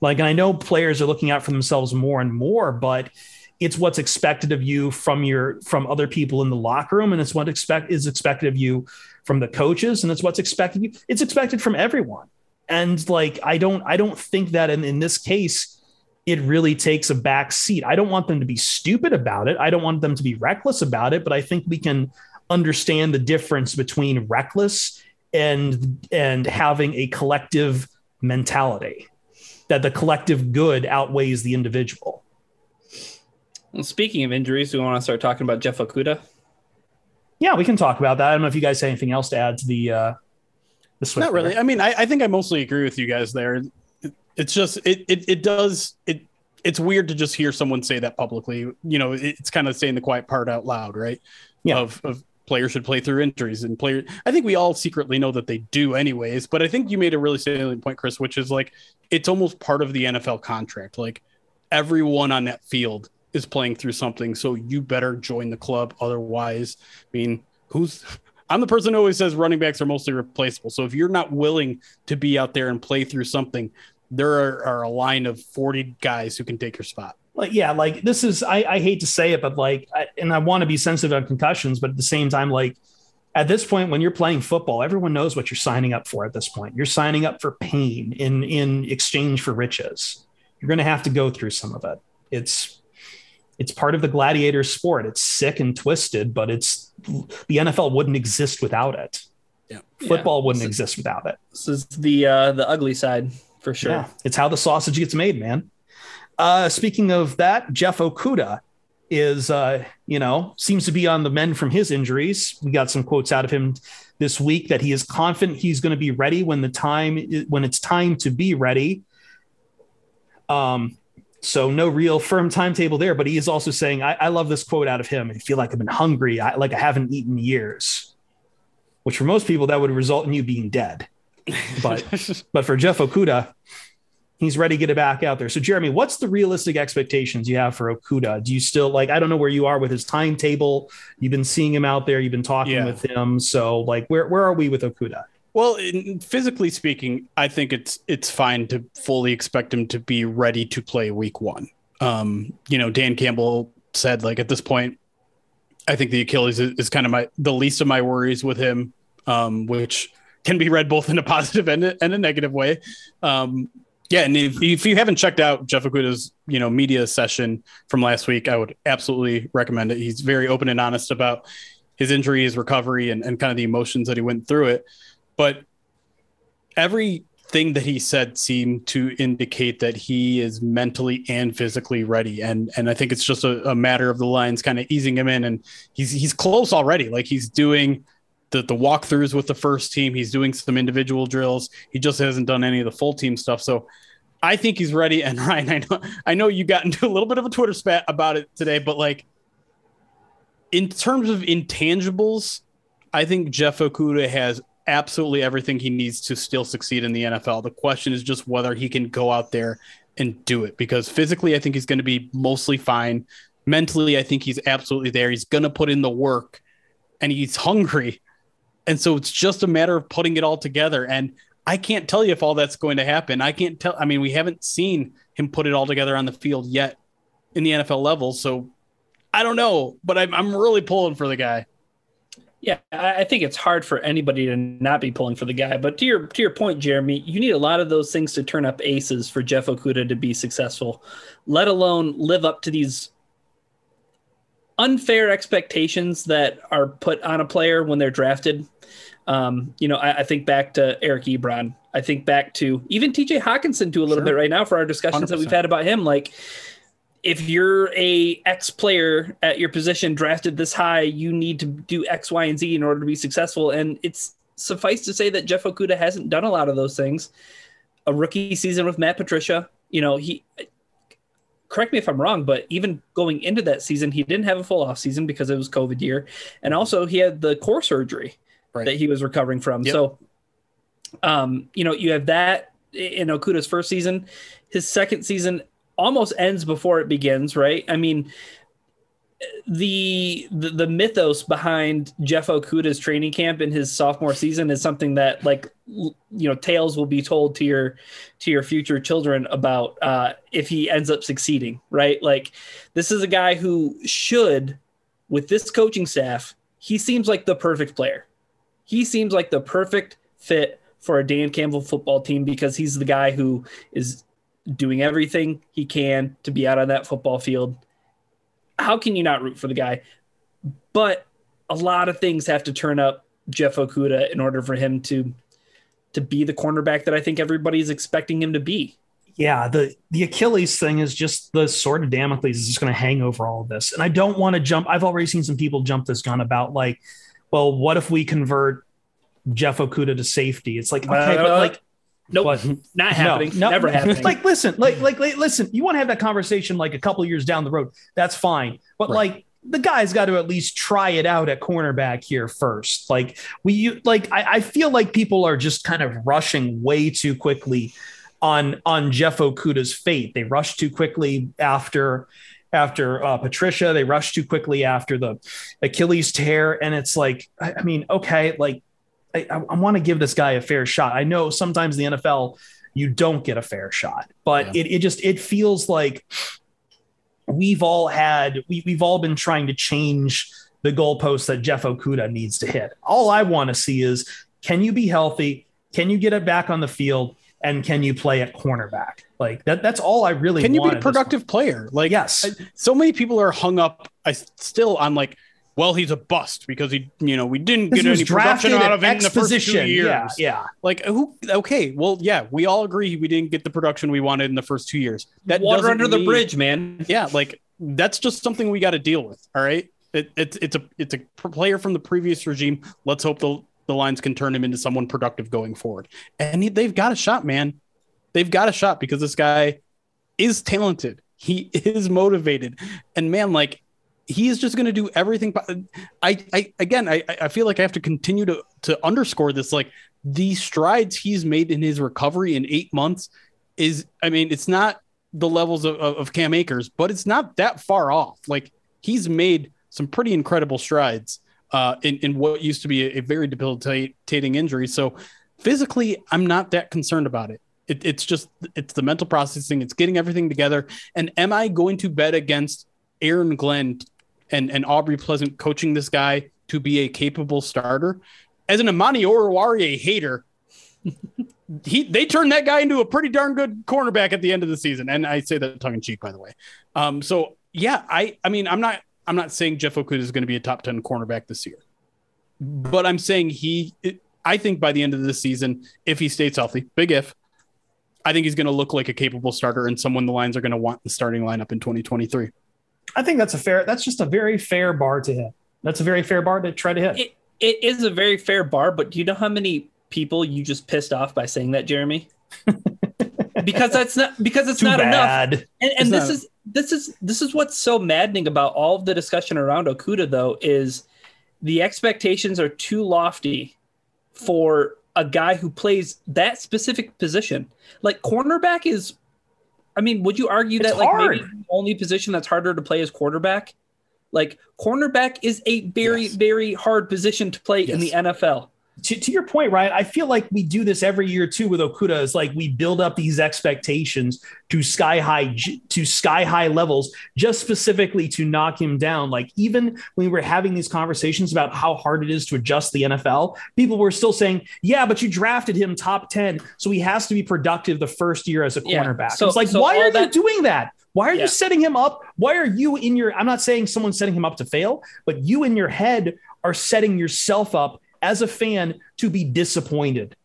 Like, and I know players are looking out for themselves more and more, but it's what's expected of you from your, from other people in the locker room. And it's what expect is expected of you from the coaches. And it's what's expected. You. It's expected from everyone. And like, I don't, I don't think that in, in this case, it really takes a back seat. I don't want them to be stupid about it. I don't want them to be reckless about it, but I think we can understand the difference between reckless and, and having a collective mentality, that the collective good outweighs the individual. Well, speaking of injuries, we want to start talking about Jeff Okudah. Yeah, we can talk about that. I don't know if you guys have anything else to add to the uh, the Swift. Not really. There. I mean, I, I think I mostly agree with you guys there. It, it's just it, it it does it. It's weird to just hear someone say that publicly. You know, it's kind of saying the quiet part out loud, right? Yeah. Of, of players should play through injuries and players. I think we all secretly know that they do, anyways. But I think you made a really salient point, Chris, which is like it's almost part of the N F L contract. Like everyone on that field is playing through something, so you better join the club. Otherwise, I mean, who's I'm the person who always says running backs are mostly replaceable. So if you're not willing to be out there and play through something, there are, are a line of forty guys who can take your spot. Like, yeah, like this is I, I hate to say it, but like I, and I want to be sensitive on concussions, but at the same time, like at this point, when you're playing football, everyone knows what you're signing up for at this point. You're signing up for pain in in exchange for riches. You're going to have to go through some of it. It's It's part of the gladiator sport. It's sick and twisted, but it's the N F L wouldn't exist without it. Yeah, football yeah. wouldn't so, exist without it. This is the uh, the ugly side for sure. Yeah. It's how the sausage gets made, man. Uh, speaking of that, Jeff Okudah is uh, you know seems to be on the mend from his injuries. We got some quotes out of him this week that he is confident he's going to be ready when the time when it's time to be ready. Um. So no real firm timetable there, but he is also saying, I, I love this quote out of him. I feel like I've been hungry. I, like I haven't eaten in years, which for most people that would result in you being dead. But, but for Jeff Okudah, he's ready to get it back out there. So Jeremy, what's the realistic expectations you have for Okudah? Do you still like, I don't know where you are with his timetable. You've been seeing him out there. You've been talking yeah. with him. So like, where, where are we with Okudah? Well, in, physically speaking, I think it's it's fine to fully expect him to be ready to play week one. Um, you know, Dan Campbell said, like, at this point, I think the Achilles is, is kind of my the least of my worries with him, um, which can be read both in a positive and a, and a negative way. Um, yeah, and if, if you haven't checked out Jeff Okudah's, you know, media session from last week, I would absolutely recommend it. He's very open and honest about his injury, his recovery, and, and kind of the emotions that he went through it. But everything that he said seemed to indicate that he is mentally and physically ready. And and I think it's just a, a matter of the Lions kind of easing him in. And he's he's close already. Like he's doing the, the walkthroughs with the first team. He's doing some individual drills. He just hasn't done any of the full team stuff. So I think he's ready. And Ryan, I know, I know you got into a little bit of a Twitter spat about it today, but like in terms of intangibles, I think Jeff Okudah has absolutely everything he needs to still succeed in the N F L. The question is just whether he can go out there and do it, because physically, I think he's going to be mostly fine. Mentally, I think he's absolutely there. He's going to put in the work, and he's hungry. And so it's just a matter of putting it all together. And I can't tell you if all that's going to happen. I can't tell. I mean, we haven't seen him put it all together on the field yet in the N F L level. So I don't know, but I'm, I'm really pulling for the guy. Yeah, I think it's hard for anybody to not be pulling for the guy. But to your to your point, Jeremy, you need a lot of those things to turn up aces for Jeff Okudah to be successful, let alone live up to these unfair expectations that are put on a player when they're drafted. Um, you know, I, I think back to Eric Ebron. I think back to even T J Hockenson to a little sure. bit right now for our discussions one hundred percent that we've had about him. Like, if you're a X player at your position drafted this high, you need to do X, Y, and Z in order to be successful. And it's suffice to say that Jeff Okudah hasn't done a lot of those things. A rookie season with Matt Patricia, you know, he, correct me if I'm wrong, but even going into that season, he didn't have a full off season because it was COVID year. And also he had the core surgery right. that he was recovering from. Yep. So, um, you know, you have that in Okudah's first season. His second season almost ends before it begins, right? I mean, the, the the mythos behind Jeff Okudah's training camp in his sophomore season is something that, like, you know, tales will be told to your to your future children about uh, if he ends up succeeding, right? Like, this is a guy who should, with this coaching staff, he seems like the perfect player. He seems like the perfect fit for a Dan Campbell football team because he's the guy who is doing everything he can to be out on that football field. How can you not root for the guy? But a lot of things have to turn up Jeff Okudah in order for him to to be the cornerback that I think everybody's expecting him to be. Yeah, the the Achilles thing is just the sword of Damocles is just going to hang over all of this. And I don't want to jump. I've already seen some people jump this gun about, like, well, what if we convert Jeff Okudah to safety? It's like, okay, uh, but like, Nope, but, not happening. No, no, never happening. Like, listen, like, like, like, listen, you want to have that conversation like a couple years down the road. That's fine. But right. like, the guy's got to at least try it out at cornerback here first. Like we, you, like, I, I feel like people are just kind of rushing way too quickly on, on Jeff Okudah's fate. They rushed too quickly after, after uh, Patricia, they rushed too quickly after the Achilles tear. And it's like, I, I mean, okay, like, I, I want to give this guy a fair shot. I know sometimes in the N F L, you don't get a fair shot, but yeah. it, it just, it feels like we've all had, we, we've all been trying to change the goalposts that Jeff Okudah needs to hit. All I want to see is, can you be healthy? Can you get it back on the field? And can you play at cornerback? Like that, that's all I really want. Can you be a productive player? Like, yes. I, so many people are hung up. I still, I'm like, well, he's a bust because he, you know, we didn't get any production out of him in the first two years. Yeah, yeah. Like, who? Okay, well, yeah, we all agree we didn't get the production we wanted in the first two years. That water under the bridge, man. Yeah, like that's just something we got to deal with. All right, it, it's it's a it's a player from the previous regime. Let's hope the the Lions can turn him into someone productive going forward. And he, they've got a shot, man. They've got a shot because this guy is talented. He is motivated, and man, like. He is just going to do everything. I, I again, I, I feel like I have to continue to to underscore this. Like the strides he's made in his recovery in eight months is, I mean, it's not the levels of, of Cam Akers, but it's not that far off. Like he's made some pretty incredible strides uh, in in what used to be a, a very debilitating injury. So physically, I'm not that concerned about it. it. It's just it's the mental processing. It's getting everything together. And am I going to bet against Aaron Glenn and, and Aubrey Pleasant coaching this guy to be a capable starter? As an Amon-Ra hater, he they turned that guy into a pretty darn good cornerback at the end of the season. And I say that tongue in cheek, by the way. Um, so yeah, I I mean I'm not I'm not saying Jeff Okudah is going to be a top ten cornerback this year, but I'm saying he I think by the end of the season, if he stays healthy, big if, I think he's going to look like a capable starter and someone the Lions are going to want in the starting lineup in twenty twenty-three. I think that's a fair, that's just a very fair bar to hit. That's a very fair bar to try to hit. It, it is a very fair bar, but do you know how many people you just pissed off by saying that, Jeremy? Because that's not, because it's Too not bad. enough. And, and this not... is, this is, this is what's so maddening about all of the discussion around Okudah though, is the expectations are too lofty for a guy who plays that specific position. Like cornerback is, I mean, would you argue it's that like hard. Maybe the only position that's harder to play is quarterback? Like cornerback is a very, yes. very hard position to play yes. in the N F L. To, to your point, Ryan, I feel like we do this every year too with Okudah. It's like we build up these expectations to sky high, to sky high levels, just specifically to knock him down. Like even when we were having these conversations about how hard it is to adjust the N F L, people were still saying, "Yeah, but you drafted him top ten, so he has to be productive the first year as a yeah. cornerback." So it's like, so why are that- you doing that? Why are yeah. you setting him up? Why are you in your? I'm not saying someone's setting him up to fail, but you in your head are setting yourself up as a fan to be disappointed.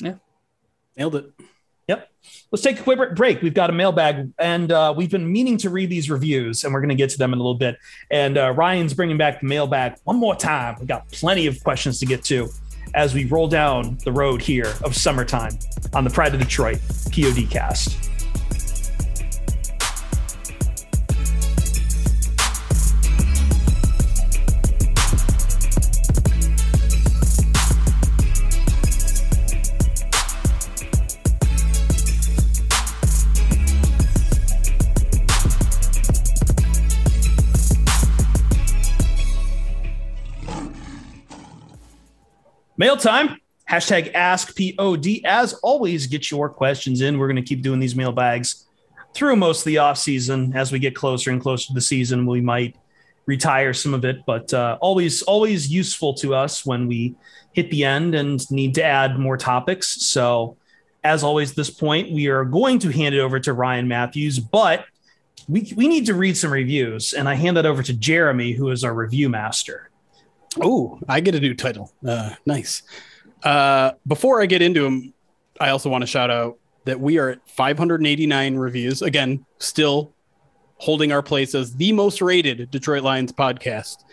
Yeah. Nailed it. Yep. Let's take a quick break. We've got a mailbag, and uh, we've been meaning to read these reviews, and we're going to get to them in a little bit. And uh, Ryan's bringing back the mailbag one more time. We've got plenty of questions to get to as we roll down the road here of summertime on the Pride of Detroit PODcast. Mail time, hashtag AskPOD. As always, get your questions in. We're going to keep doing these mailbags through most of the offseason. As we get closer and closer to the season, we might retire some of it, but uh, always, always useful to us when we hit the end and need to add more topics. So as always, at this point, we are going to hand it over to Ryan Matthews, but we, we need to read some reviews. And I hand that over to Jeremy, who is our review master. Oh, I get a new title. Uh, nice. Uh, before I get into them, I also want to shout out that we are at five hundred eighty-nine reviews. Again, still holding our place as the most rated Detroit Lions podcast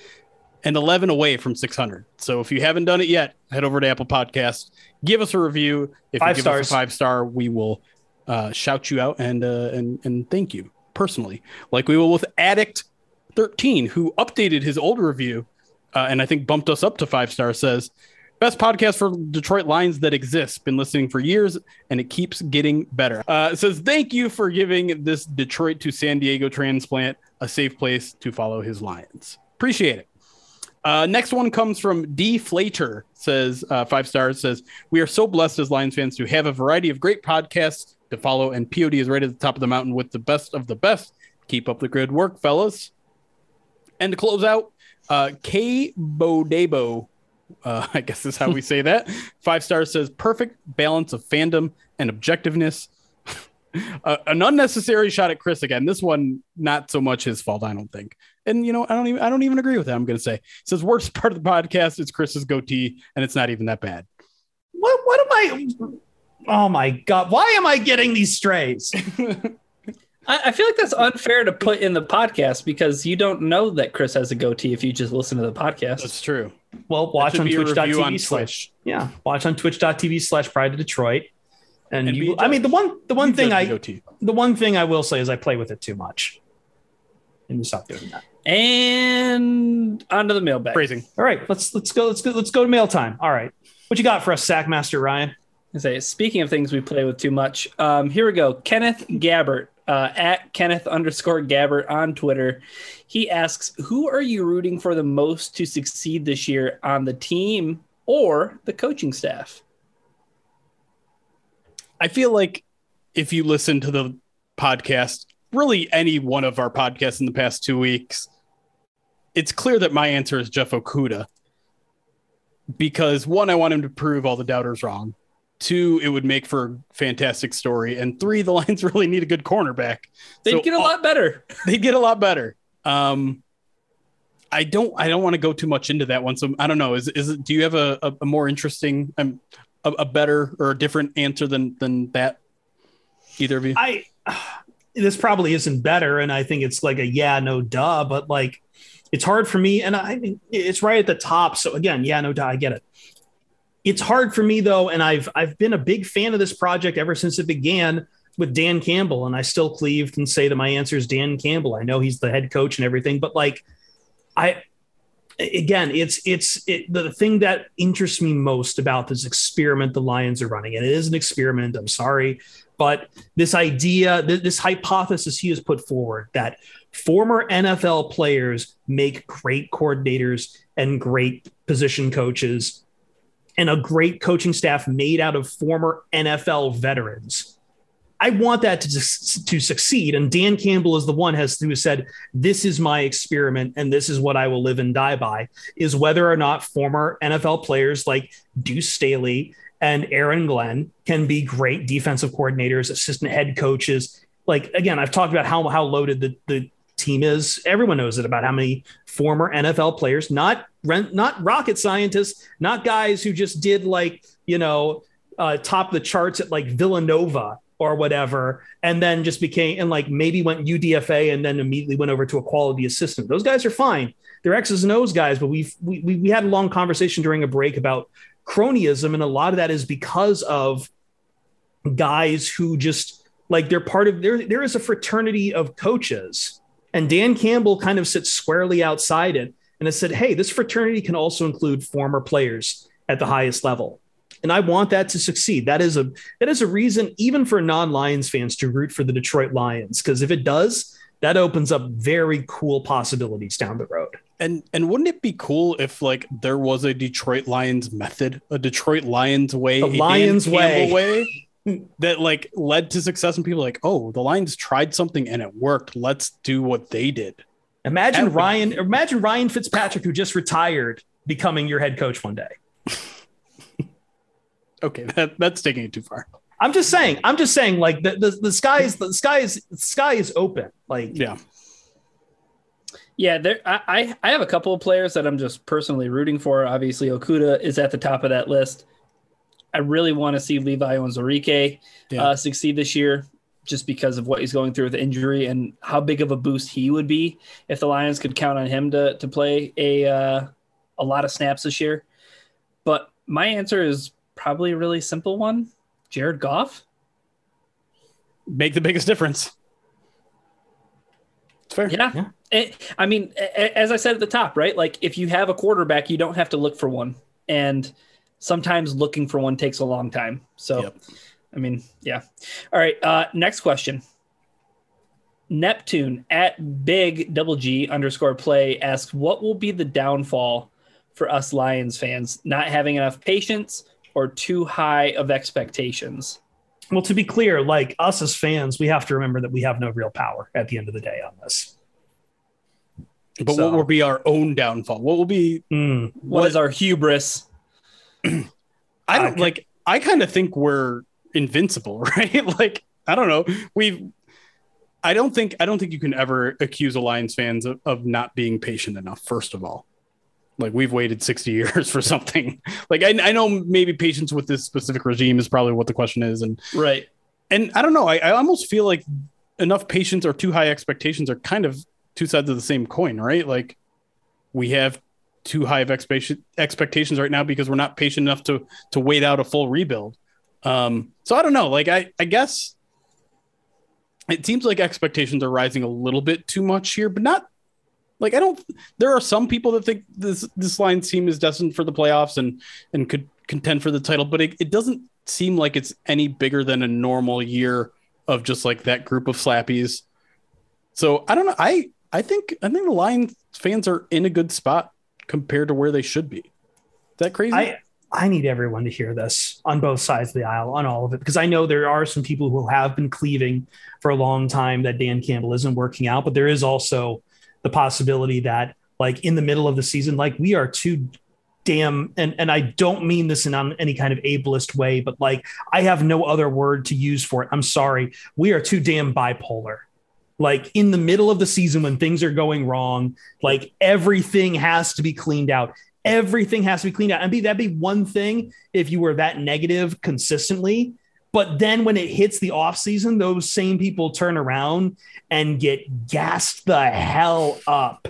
and eleven away from six hundred. So if you haven't done it yet, head over to Apple Podcasts, give us a review. If five you give stars. us a five star, we will uh, shout you out and, uh, and, and thank you personally. Like we will with Addict thirteen, who updated his old review Uh, and I think bumped us up to five stars, says, best podcast for Detroit Lions that exists. Been listening for years, and it keeps getting better. Uh, it says, thank you for giving this Detroit to San Diego transplant a safe place to follow his Lions. Appreciate it. Uh, next one comes from D. Flater, says, uh, five stars, says, we are so blessed as Lions fans to have a variety of great podcasts to follow, and P O D is right at the top of the mountain with the best of the best. Keep up the good work, fellas. And to close out, Uh, K. Bodebo, uh, I guess is how we say that. Five stars says, perfect balance of fandom and objectiveness. uh, an unnecessary shot at Chris again. This one, not so much his fault, I don't think. And, you know, I don't even I don't even agree with that, I'm going to say. It says, worst part of the podcast is Chris's goatee, and it's not even that bad. What, what am I? Oh, my God. Why am I getting these strays? I feel like that's unfair to put in the podcast because you don't know that Chris has a goatee if you just listen to the podcast. That's true. Well, watch on Twitch dot T V slash. Yeah, watch on Twitch dot T V slash Pride of Detroit. And, and you, I mean, the one the one thing I the, the one thing I will say is I play with it too much. And you stop doing that. And onto the mailbag. Phrasing. All right, let's let's go let's go let's go to mail time. All right, what you got for us, Sackmaster Ryan? I say, speaking of things we play with too much, um, here we go. Kenneth Gabbert. Uh, at Kenneth underscore Gabbert on Twitter. He asks, who are you rooting for the most to succeed this year on the team or the coaching staff? I feel like if you listen to the podcast, really any one of our podcasts in the past two weeks, it's clear that my answer is Jeff Okudah. Because one, I want him to prove all the doubters wrong. Two, it would make for a fantastic story. And three, the Lions really need a good cornerback. They'd so get a lot better. They'd get a lot better. Um, I don't I don't want to go too much into that one. So I don't know. Is is do you have a, a, a more interesting, um, a, a better or a different answer than than that? Either of you? I this probably isn't better. And I think it's like a yeah, no, duh. But like it's hard for me. And I mean, it's right at the top. So again, yeah, no, duh. I get it. It's hard for me, though, and I've I've been a big fan of this project ever since it began with Dan Campbell, and I still cleave and say that my answer is Dan Campbell. I know he's the head coach and everything, but, like, I again, it's it's it, the thing that interests me most about this experiment the Lions are running, and it is an experiment, I'm sorry, but this idea, this hypothesis he has put forward that former N F L players make great coordinators and great position coaches, and a great coaching staff made out of former N F L veterans. I want that to, to succeed. And Dan Campbell is the one has, who has said, this is my experiment and this is what I will live and die by, is whether or not former N F L players like Deuce Staley and Aaron Glenn can be great defensive coordinators, assistant head coaches. Like, again, I've talked about how, how loaded the, the team is. Everyone knows it about how many former N F L players, not rent, not rocket scientists, not guys who just did like, you know, uh, top the charts at like Villanova or whatever, and then just became, and like maybe went U D F A and then immediately went over to a quality assistant. Those guys are fine. They're X's and O's guys, but we've, we, we, we had a long conversation during a break about cronyism. And a lot of that is because of guys who just like, they're part of there. There is a fraternity of coaches, and Dan Campbell kind of sits squarely outside it. And has said, hey, this fraternity can also include former players at the highest level. And I want that to succeed. That is a that is a reason even for non-Lions fans to root for the Detroit Lions, because if it does, that opens up very cool possibilities down the road. And and wouldn't it be cool if like there was a Detroit Lions method, a Detroit Lions way, the Lions way. way that like led to success, and people like, oh, the Lions tried something and it worked. Let's do what they did. Imagine that Ryan. Would... Imagine Ryan Fitzpatrick, who just retired, becoming your head coach one day. Okay, that, that's taking it too far. I'm just saying. I'm just saying. Like the the, the sky is the sky is the sky is open. Like yeah, yeah. There, I I have a couple of players that I'm just personally rooting for. Obviously, Okudah is at the top of that list. I really want to see Levi Onwuzurike yeah. uh, succeed this year, just because of what he's going through with injury and how big of a boost he would be if the Lions could count on him to to play a uh, a lot of snaps this year. But my answer is probably a really simple one. Jared Goff. Make the biggest difference. It's fair. Yeah. yeah. It, I mean, as I said at the top, right? Like if you have a quarterback, you don't have to look for one. And sometimes looking for one takes a long time. So, yep. I mean, yeah. All right. Uh, next question. Neptune at big double G underscore play asks, what will be the downfall for us Lions fans? Not having enough patience, or too high of expectations? Well, to be clear, like us as fans, we have to remember that we have no real power at the end of the day on this. But so, what will be our own downfall? What will be, mm, what, what is our hubris? I don't like, I kind of think we're invincible, right? Like, I don't know. We've, I don't think, I don't think you can ever accuse Lions fans of, of not being patient enough. First of all, like we've waited sixty years for something. Like I, I know maybe patience with this specific regime is probably what the question is. And right. And I don't know. I, I almost feel like enough patience or too high expectations are kind of two sides of the same coin, right? Like we have too high of expectation expectations right now because we're not patient enough to, to wait out a full rebuild. Um, so I don't know. Like I, I guess it seems like expectations are rising a little bit too much here, but not, Like I don't, there are some people that think this, this Lions team is destined for the playoffs and, and could contend for the title, but it, it doesn't seem like it's any bigger than a normal year of just like that group of slappies. So I don't know. I, I think, I think the Lions fans are in a good spot compared to where they should be. Is that crazy? I, I need everyone to hear this on both sides of the aisle, on all of it, because I know there are some people who have been cleaving for a long time that Dan Campbell isn't working out, but there is also the possibility that like in the middle of the season, like we are too damn, and, and I don't mean this in any kind of ableist way, but like, I have no other word to use for it. I'm sorry. We are too damn bipolar. Like in the middle of the season when things are going wrong, like everything has to be cleaned out. Everything has to be cleaned out. And be, that'd be one thing if you were that negative consistently. But then when it hits the offseason, those same people turn around and get gassed the hell up,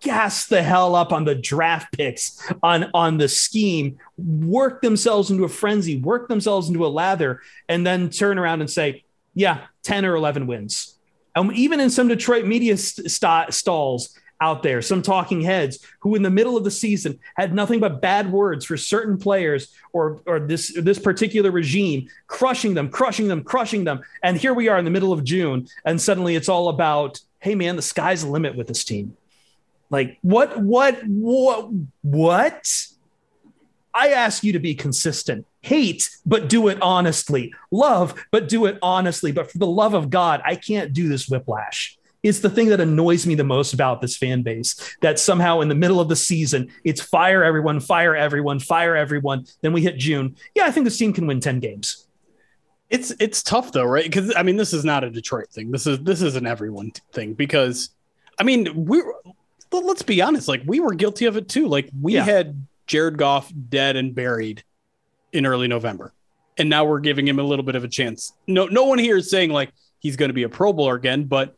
gassed the hell up on the draft picks, on, on the scheme, work themselves into a frenzy, work themselves into a lather, and then turn around and say, yeah, ten or eleven wins. And even in some Detroit media st- st- stalls, out there, some talking heads who in the middle of the season had nothing but bad words for certain players or or this this particular regime, crushing them, crushing them, crushing them. And here we are in the middle of June, and suddenly it's all about, hey, man, the sky's the limit with this team. Like, what, what, what, what? I ask you to be consistent. Hate, but do it honestly. Love, but do it honestly. But for the love of God, I can't do this whiplash. It's the thing that annoys me the most about this fan base, that somehow in the middle of the season, it's fire everyone, fire everyone, fire everyone. Then we hit June. Yeah, I think this team can win ten games. It's it's tough, though, right? Because, I mean, this is not a Detroit thing. This is this is an everyone thing because, I mean, we let's be honest. Like, we were guilty of it, too. Like, we yeah. had Jared Goff dead and buried in early November, and now we're giving him a little bit of a chance. No, no one here is saying, like, he's going to be a Pro Bowler again, but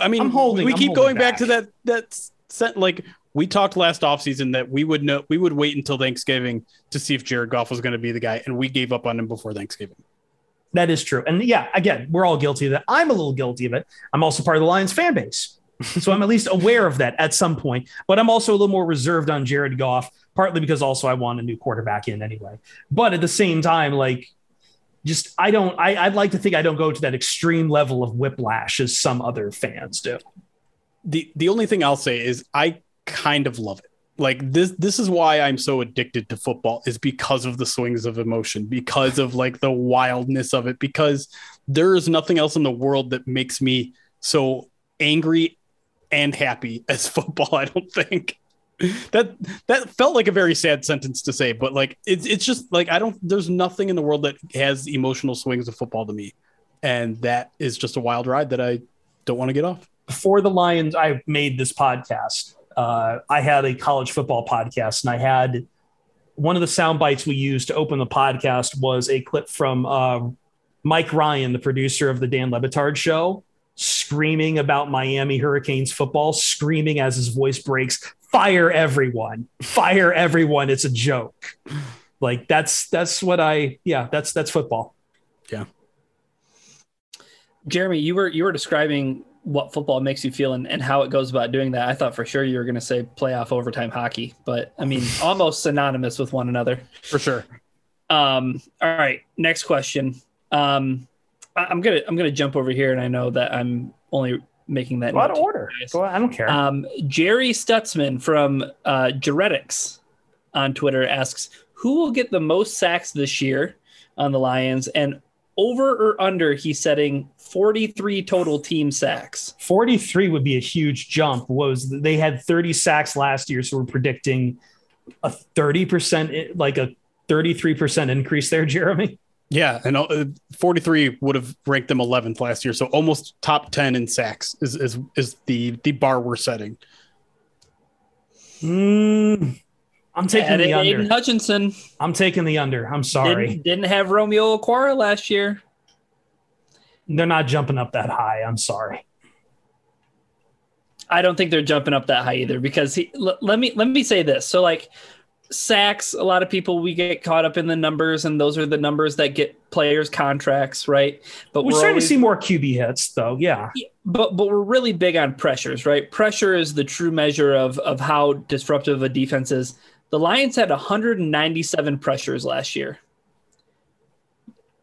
I mean, I'm holding, we I'm keep going back. back to that, that sent, like we talked last offseason that we would know, we would wait until Thanksgiving to see if Jared Goff was going to be the guy. And we gave up on him before Thanksgiving. That is true. And yeah, again, we're all guilty of that. I'm a little guilty of it. I'm also part of the Lions fan base. So I'm at least aware of that at some point, but I'm also a little more reserved on Jared Goff, partly because also I want a new quarterback in anyway. But at the same time, like, Just I don't I, I'd like to think I don't go to that extreme level of whiplash as some other fans do. The the only thing I'll say is I kind of love it. Like this this is why I'm so addicted to football, is because of the swings of emotion, because of like the wildness of it, because there is nothing else in the world that makes me so angry and happy as football, I don't think. That that felt like a very sad sentence to say, but like it's it's just like I don't. There's nothing in the world that has emotional swings of football to me, and that is just a wild ride that I don't want to get off. Before the Lions, I made this podcast. Uh, I had a college football podcast, and I had one of the sound bites we used to open the podcast was a clip from uh, Mike Ryan, the producer of the Dan Le Batard Show, screaming about Miami Hurricanes football, screaming as his voice breaks. Fire everyone, fire everyone. It's a joke. Like that's, that's what I, yeah, that's, that's football. Yeah. Jeremy, you were, you were describing what football makes you feel and, and how it goes about doing that. I thought for sure you were going to say playoff overtime hockey, but I mean, almost synonymous with one another for sure. Um, all right. Next question. Um, I, I'm going to, I'm going to jump over here, and I know that I'm only making that out of order. Well, I don't care. Um, Jerry Stutzman from uh, Geretics on Twitter asks, who will get the most sacks this year on the Lions, and over or under? He's setting forty-three total team sacks. forty-three would be a huge jump. Was they had thirty sacks last year, so we're predicting a thirty percent, like a thirty-three percent increase there, Jeremy. Yeah, and forty-three would have ranked them eleventh last year, so almost top ten in sacks is is, is the the bar we're setting. Mm, I'm taking Added the under. Aiden Hutchinson. I'm taking the under. I'm sorry. Didn't, didn't have Romeo Okwara last year. They're not jumping up that high. I'm sorry. I don't think they're jumping up that high either, because he, l- let me let me say this. So like. Sacks, a lot of people, we get caught up in the numbers, and those are the numbers that get players contracts, right? But we're, we're starting always, to see more Q B hits, though. Yeah, but but we're really big on pressures, right? Pressure is the true measure of of how disruptive a defense is. The Lions had one hundred ninety-seven pressures last year.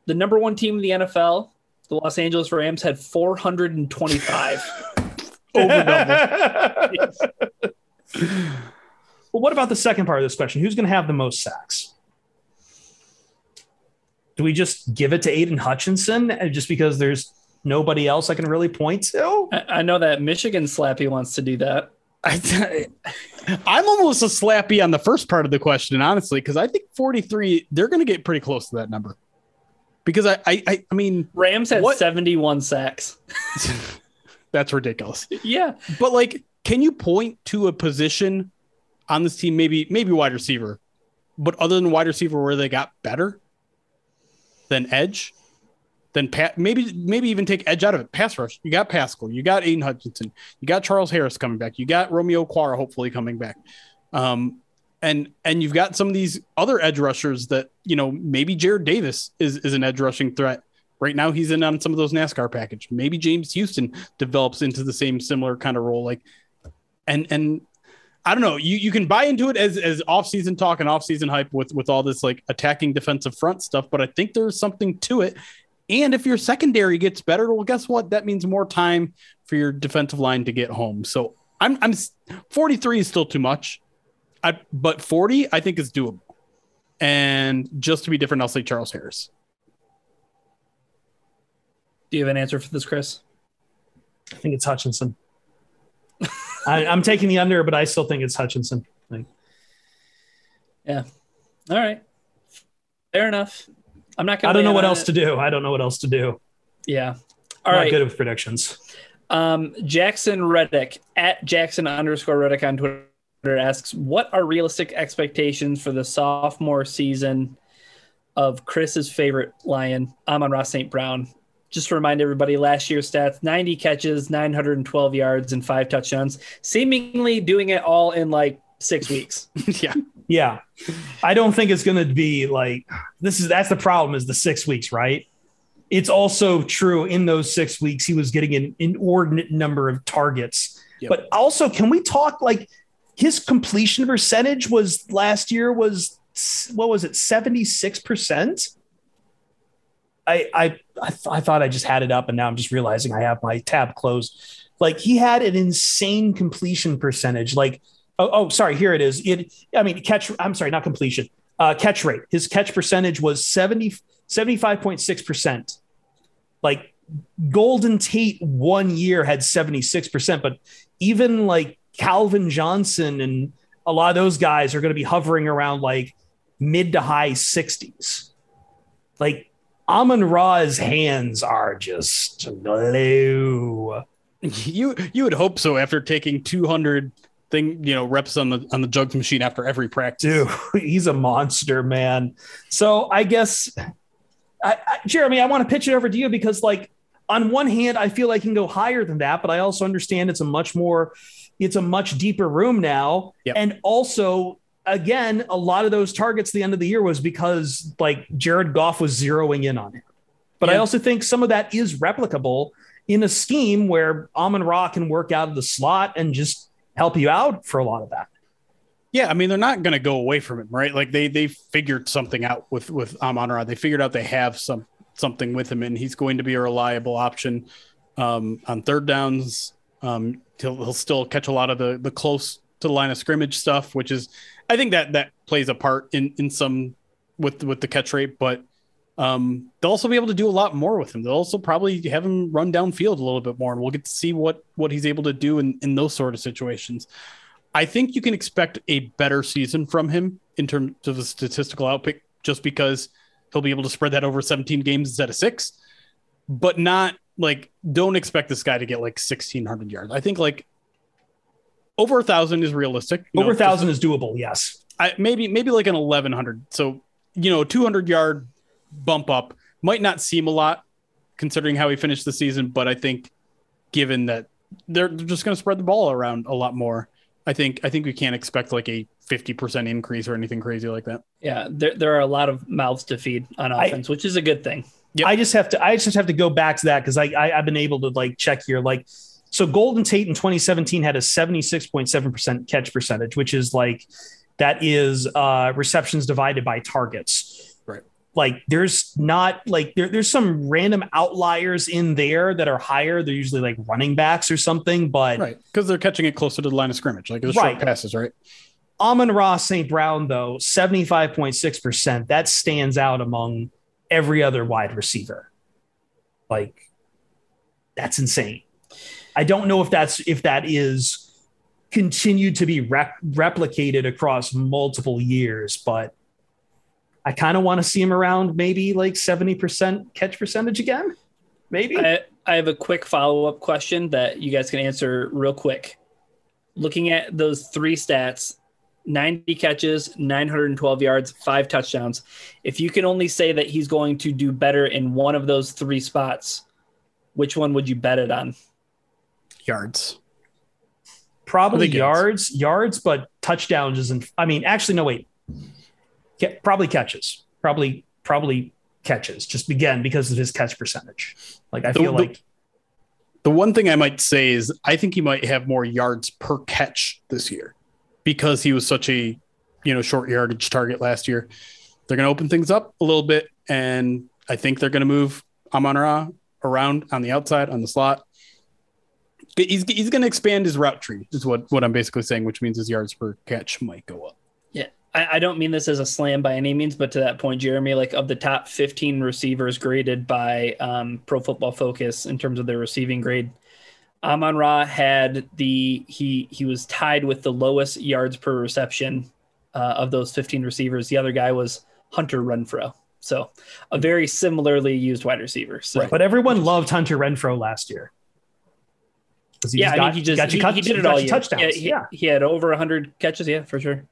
The number one team in the N F L, the Los Angeles Rams, had four hundred twenty-five. Over double. Well, what about the second part of this question? Who's going to have the most sacks? Do we just give it to Aiden Hutchinson just because there's nobody else I can really point to? I, I know that Michigan Slappy wants to do that. I, I'm almost a Slappy on the first part of the question, honestly, because I think forty-three, they're going to get pretty close to that number. Because I, I, I, I mean, Rams had what? seventy-one sacks. That's ridiculous. Yeah. But like, can you point to a position on this team, maybe maybe wide receiver, but other than wide receiver, where they got better than edge, than pat, maybe maybe even take edge out of it. Pass rush, you got Pascal, you got Aiden Hutchinson, you got Charles Harris coming back, you got Romeo Okwara hopefully coming back, um, and and you've got some of these other edge rushers that, you know, maybe Jarrad Davis is is an edge rushing threat right now. He's in on some of those NASCAR package. Maybe James Houston develops into the same similar kind of role. Like and and I don't know, you you can buy into it as as offseason talk and offseason hype with with all this like attacking defensive front stuff, but I think there's something to it. And if your secondary gets better, well, guess what? That means more time for your defensive line to get home. So I'm I'm forty-three is still too much, I, but forty I think is doable. And just to be different, I'll say Charles Harris. Do you have an answer for this, Chris? I think it's Hutchinson. I, I'm taking the under, but I still think it's Hutchinson. Like, yeah. All right. Fair enough. I'm not going to I don't know what else it. to do. I don't know what else to do. Yeah. All right. Not good with predictions. Um, Jackson Reddick at Jackson underscore Reddick on Twitter asks, what are realistic expectations for the sophomore season of Chris's favorite Lion, Amon-Ra Saint Brown? Just to remind everybody, last year's stats, ninety catches, nine hundred twelve yards, and five touchdowns, seemingly doing it all in like six weeks. Yeah. Yeah. I don't think it's going to be like this is that's the problem is the six weeks, right? It's also true in those six weeks, he was getting an inordinate number of targets. Yep. But also, can we talk like his completion percentage was last year was what was it? seventy-six percent. I, I, I, th- I thought I just had it up and now I'm just realizing I have my tab closed. Like he had an insane completion percentage. Like, oh, oh sorry. Here it is. It, I mean, catch, I'm sorry, not completion, uh, catch rate. His catch percentage was seventy, seventy-five point six percent. Like Golden Tate one year had seventy-six percent, but even like Calvin Johnson and a lot of those guys are going to be hovering around like mid to high sixties. Like, Amon-Ra's hands are just low. You you would hope so after taking two hundred thing, you know, reps on the on the jugs machine after every practice. Dude, he's a monster, man. So I guess, I, I, Jeremy, I want to pitch it over to you because, like, on one hand, I feel like he can go higher than that, but I also understand it's a much more, it's a much deeper room now, yep. And also. Again, a lot of those targets at the end of the year was because like Jared Goff was zeroing in on him. But yeah. I also think some of that is replicable in a scheme where Amon-Ra can work out of the slot and just help you out for a lot of that. Yeah, I mean, they're not going to go away from him, right? Like they they figured something out with, with Amon-Ra. They figured out they have some something with him, and he's going to be a reliable option um, on third downs. Um, he'll, he'll still catch a lot of the, the close to the line of scrimmage stuff, which is – I think that that plays a part in, in some with, with the catch rate, but um, they'll also be able to do a lot more with him. They'll also probably have him run downfield a little bit more, and we'll get to see what, what he's able to do in, in those sort of situations. I think you can expect a better season from him in terms of the statistical output, just because he'll be able to spread that over seventeen games instead of six, but not like, don't expect this guy to get like sixteen hundred yards. I think like, Over a thousand is realistic. You Over a thousand is doable. Yes. I, maybe, maybe like an eleven hundred. So, you know, two hundred yard bump up might not seem a lot considering how he finished the season. But I think given that they're just going to spread the ball around a lot more, I think, I think we can't expect like a fifty percent increase or anything crazy like that. Yeah. There, there are a lot of mouths to feed on offense, I, which is a good thing. Yep. I just have to, I just have to go back to that. Cause I, I I've been able to like check here, like, so Golden Tate in twenty seventeen had a seventy-six point seven percent catch percentage, which is like, that is uh, receptions divided by targets. Right. Like there's not like, there, there's some random outliers in there that are higher. They're usually like running backs or something, but. Right. Cause they're catching it closer to the line of scrimmage. Like the right. Short passes, right? Amon-Ra Saint Brown though, seventy-five point six percent. That stands out among every other wide receiver. Like that's insane. I don't know if that's if that is continued to be rep- replicated across multiple years, but I kind of want to see him around maybe like seventy percent catch percentage again. Maybe I, I have a quick follow-up question that you guys can answer real quick. Looking at those three stats, ninety catches, nine hundred twelve yards, five touchdowns. If you can only say that he's going to do better in one of those three spots, which one would you bet it on? Yards, probably yards, yards, but touchdowns isn't. I mean, actually, no, wait, Get, probably catches, probably, probably catches. Just again because of his catch percentage. Like I the, feel the, like The one thing I might say is I think he might have more yards per catch this year because he was such a, you know, short yardage target last year. They're going to open things up a little bit, and I think they're going to move Amon-Ra around on the outside, on the slot. He's he's going to expand his route tree is what, what I'm basically saying, which means his yards per catch might go up. Yeah, I, I don't mean this as a slam by any means, but to that point, Jeremy, like of the top fifteen receivers graded by um, Pro Football Focus in terms of their receiving grade, Amon-Ra had the he he was tied with the lowest yards per reception uh, of those fifteen receivers. The other guy was Hunter Renfrow. So a very similarly used wide receiver. So. Right. But everyone loved Hunter Renfrow last year. He yeah, got, I mean, he just got you he, cut, he did it all year. Touchdowns. Yeah, he, yeah, he had over one hundred catches. Yeah, for sure.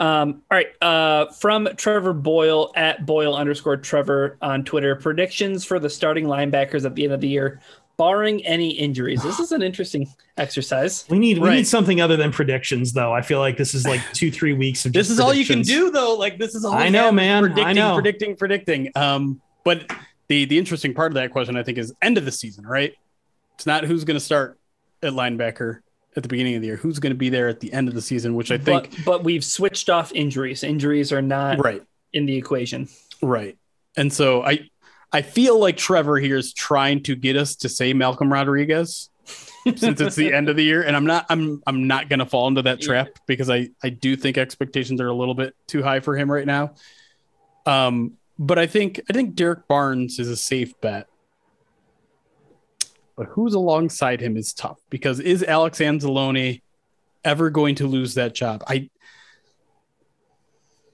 Um, all right, uh, from Trevor Boyle at Boyle underscore Trevor on Twitter. Predictions for the starting linebackers at the end of the year, barring any injuries. This is an interesting exercise. We need right. we need something other than predictions, though. I feel like this is like two three weeks of just this is all you can do, though. Like this is all I know, man. Predicting, I know. predicting, predicting. Um, but the the interesting part of that question, I think, is end of the season. Right? It's not who's going to start at linebacker at the beginning of the year, who's going to be there at the end of the season, which I think, but, but we've switched off injuries. Injuries are not right in the equation. Right. And so I, I feel like Trevor here is trying to get us to say Malcolm Rodriguez since it's the end of the year. And I'm not, I'm, I'm not going to fall into that trap because I, I do think expectations are a little bit too high for him right now. Um, but I think, I think Derek Barnes is a safe bet. But who's alongside him is tough because is Alex Anzalone ever going to lose that job? I,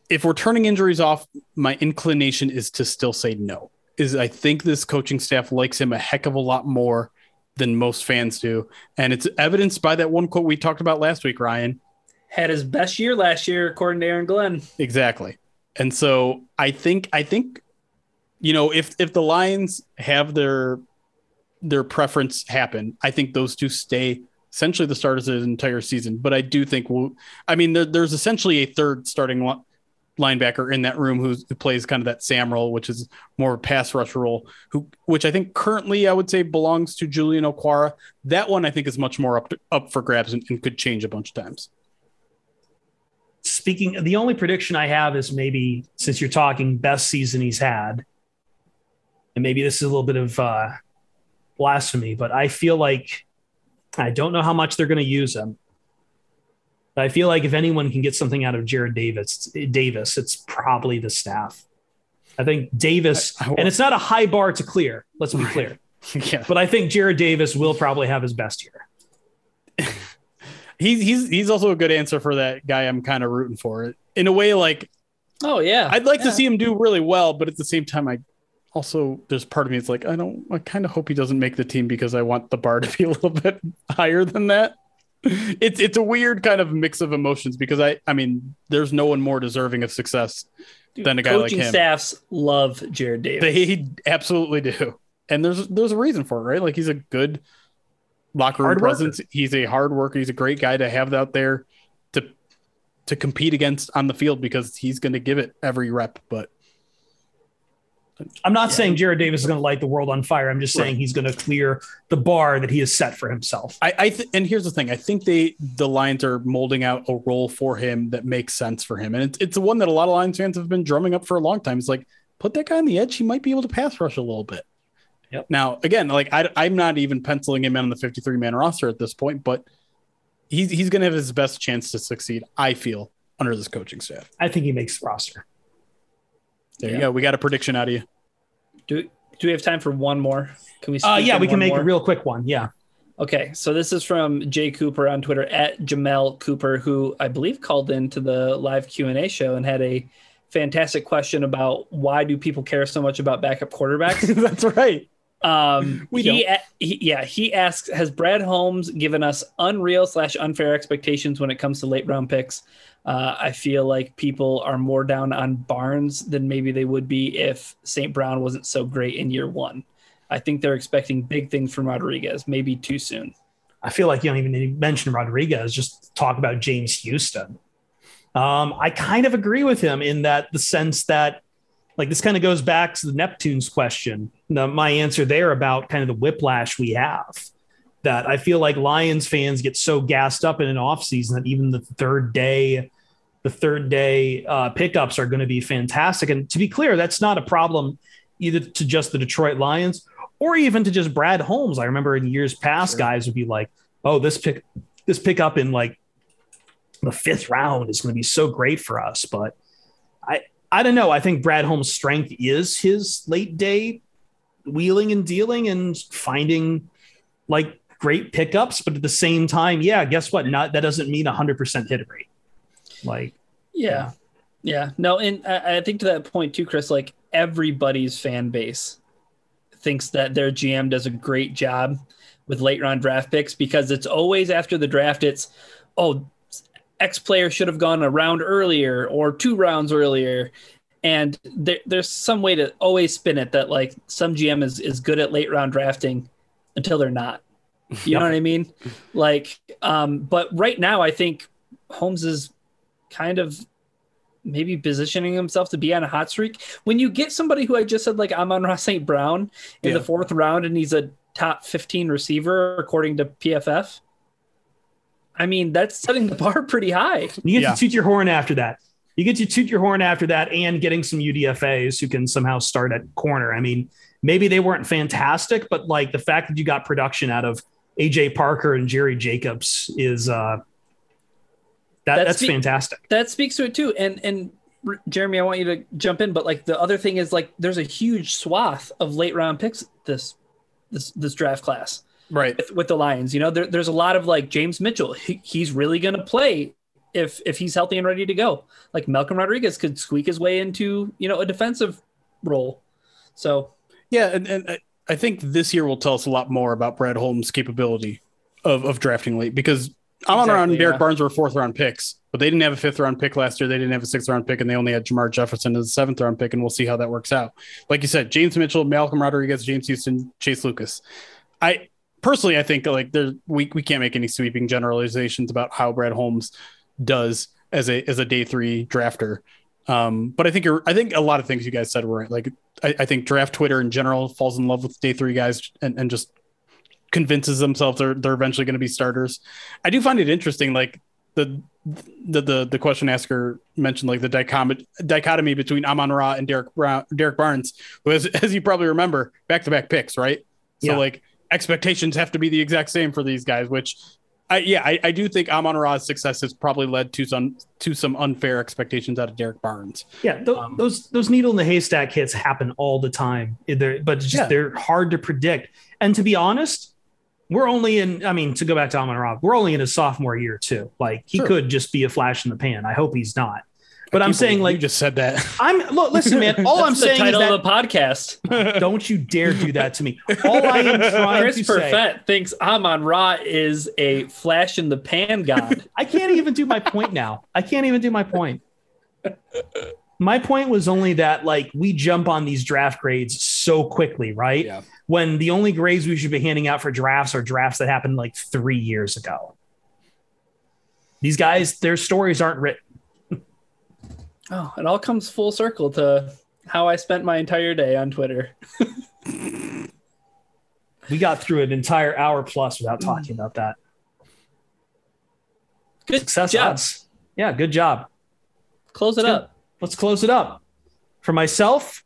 if we're turning injuries off, my inclination is to still say no. Is I think this coaching staff likes him a heck of a lot more than most fans do. And it's evidenced by that one quote we talked about last week, Ryan. Had his best year last year, according to Aaron Glenn. Exactly. And so I think, I think, you know, if, if the Lions have their, their preference happen, I think those two stay essentially the starters of the entire season. But I do think we'll, I mean, there, there's essentially a third starting li- linebacker in that room who's, who plays kind of that Sam role, which is more of a pass rush role, who, which I think currently I would say belongs to Julian Okwara. That one I think is much more up to, up for grabs and, and could change a bunch of times. Speaking of, the only prediction I have is maybe, since you're talking best season he's had, and maybe this is a little bit of, uh, blasphemy, but I feel like I don't know how much they're going to use him. But I feel like if anyone can get something out of Jarrad Davis, Davis, it's probably the staff. I think Davis, I, I and it's not a high bar to clear. Let's be clear. Yeah. But I think Jarrad Davis will probably have his best year. he's he's he's also a good answer for that guy. I'm kind of rooting for in a way. Like, oh yeah, I'd like yeah. to see him do really well, but at the same time, I. Also, there's part of me, it's like, I don't, I kind of hope he doesn't make the team because I want the bar to be a little bit higher than that. It's it's a weird kind of mix of emotions because I, I mean, there's no one more deserving of success Dude, than a guy like him. Coaching staffs love Jarrad Davis. They absolutely do. And there's, there's a reason for it, right? Like he's a good locker room hard presence. Worker. He's a hard worker. He's a great guy to have out there to, to compete against on the field because he's going to give it every rep, but I'm not yeah. saying Jarrad Davis is going to light the world on fire. I'm just saying right. he's going to clear the bar that he has set for himself. I, I th- and here's the thing. I think they the Lions are molding out a role for him that makes sense for him. And it's, it's one that a lot of Lions fans have been drumming up for a long time. It's like, put that guy on the edge. He might be able to pass rush a little bit. Yep. Now, again, like I, I'm not even penciling him in on the fifty-three man roster at this point, but he's, he's going to have his best chance to succeed, I feel, under this coaching staff. I think he makes the roster. There yeah. you go. We got a prediction out of you. Do do we have time for one more? Can we? Uh, yeah, we can make more? a real quick one. Yeah. Okay. So this is from Jay Cooper on Twitter at Jamel Cooper, who I believe called into the live Q and A show and had a fantastic question about why do people care so much about backup quarterbacks? That's right. Um, we he, a, he, yeah, he asks, has Brad Holmes given us unreal slash unfair expectations when it comes to late round picks? Uh, I feel like people are more down on Barnes than maybe they would be if Saint Brown wasn't so great in year one. I think they're expecting big things from Rodriguez, maybe too soon. I feel like you don't even need to mention Rodriguez, just talk about James Houston. Um, I kind of agree with him in that the sense that, like, this kind of goes back to the Neptune's question. The, my answer there about kind of the whiplash we have that I feel like Lions fans get so gassed up in an offseason that even the third day, the third day uh, pickups are going to be fantastic. And to be clear, that's not a problem either to just the Detroit Lions or even to just Brad Holmes. I remember in years past, sure. guys would be like, oh, this pick, this pickup in like the fifth round is going to be so great for us. But I, I don't know. I think Brad Holmes' strength is his late day wheeling and dealing and finding like great pickups. But at the same time, yeah, guess what? Not, that doesn't mean a hundred percent hit rate. Like, yeah. yeah, yeah, no. And I, I think to that point too, Chris, like everybody's fan base thinks that their G M does a great job with late round draft picks because it's always after the draft. It's, oh, X player should have gone a round earlier or two rounds earlier. And there, there's some way to always spin it that like some G M is, is good at late round drafting until they're not, you yep. know what I mean? Like, um, but right now I think Holmes is kind of maybe positioning himself to be on a hot streak. When you get somebody who I just said, like Amon-Ra Saint Brown in yeah. the fourth round, and he's a top fifteen receiver, according to P F F. I mean, that's setting the bar pretty high. You get yeah. to toot your horn after that. You get to toot your horn after that and getting some U D F As who can somehow start at corner. I mean, maybe they weren't fantastic, but like the fact that you got production out of A J Parker and Jerry Jacobs is uh, that, that that's spe- fantastic. That speaks to it too. And, and Jeremy, I want you to jump in, but like the other thing is like, there's a huge swath of late round picks this, this, this draft class. Right. With, with the Lions, you know, there, there's a lot of like James Mitchell. He, he's really going to play if if he's healthy and ready to go. Like Malcolm Rodriguez could squeak his way into, you know, a defensive role. So, yeah. And, and I think this year will tell us a lot more about Brad Holmes' capability of, of drafting late because Amon-Ra exactly, and Derek yeah. Barnes were fourth round picks, but they didn't have a fifth round pick last year. They didn't have a sixth round pick and they only had Jamar Jefferson as a seventh round pick. And we'll see how that works out. Like you said, James Mitchell, Malcolm Rodriguez, James Houston, Chase Lucas. I, Personally, I think like there we we can't make any sweeping generalizations about how Brad Holmes does as a as a day three drafter. Um, but I think you're I think a lot of things you guys said were right. Like I, I think draft Twitter in general falls in love with day three guys and, and just convinces themselves they're they're eventually going to be starters. I do find it interesting, like the the the, the question asker mentioned like the dichotomy dichotomy between Amon-Ra and Derek Brown, Derek Barnes, who as as you probably remember, back to back picks, right? So yeah. like expectations have to be the exact same for these guys, which I, yeah, I, I do think Amon-Ra's success has probably led to some, to some unfair expectations out of Derek Barnes. Yeah. Th- um, those, those needle in the haystack hits happen all the time, they're, but it's just, yeah. they're hard to predict. And to be honest, we're only in, I mean, to go back to Amon-Ra, we're only in his sophomore year too. Like he sure. could just be a flash in the pan. I hope he's not. But I'm saying, like you just said that. I'm look, listen, man. All I'm saying is the title of the podcast. Don't you dare do that to me. All I am trying to say. Christopher Fett thinks Amon-Ra is a flash in the pan god. I can't even do my point now. I can't even do my point. My point was only that, like, we jump on these draft grades so quickly, right? Yeah. When the only grades we should be handing out for drafts are drafts that happened like three years ago. These guys, their stories aren't written. Oh, it all comes full circle to how I spent my entire day on Twitter. We got through an entire hour plus without talking about that. Good Success job. Odds. Yeah, good job. Close it Let's up. Go. Let's close it up. For myself,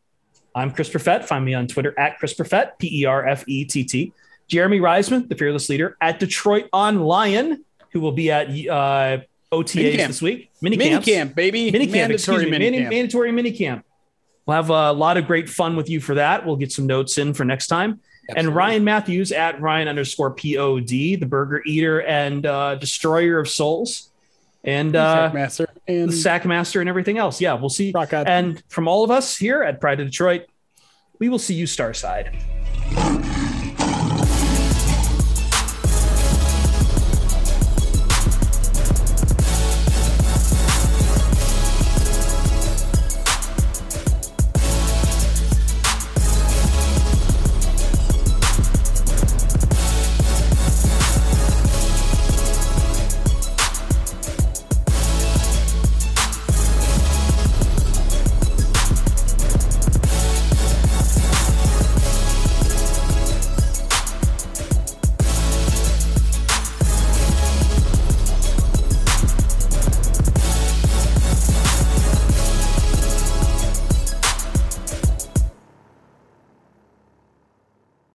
I'm Christopher Fett. Find me on Twitter at Christopher Fett, P E R F E T T. Jeremy Reisman, the fearless leader, at Detroit Online, who will be at... Uh, O T As mini-camp. This week. Mini camp, baby. Mini camp. Mandatory mini camp. We'll have a lot of great fun with you for that. We'll get some notes in for next time. Absolutely. And Ryan Matthews at Ryan underscore P O D, the burger eater and uh, destroyer of souls. And uh, Sackmaster. And Sackmaster and everything else. Yeah, we'll see. And from all of us here at Pride of Detroit, we will see you Starside.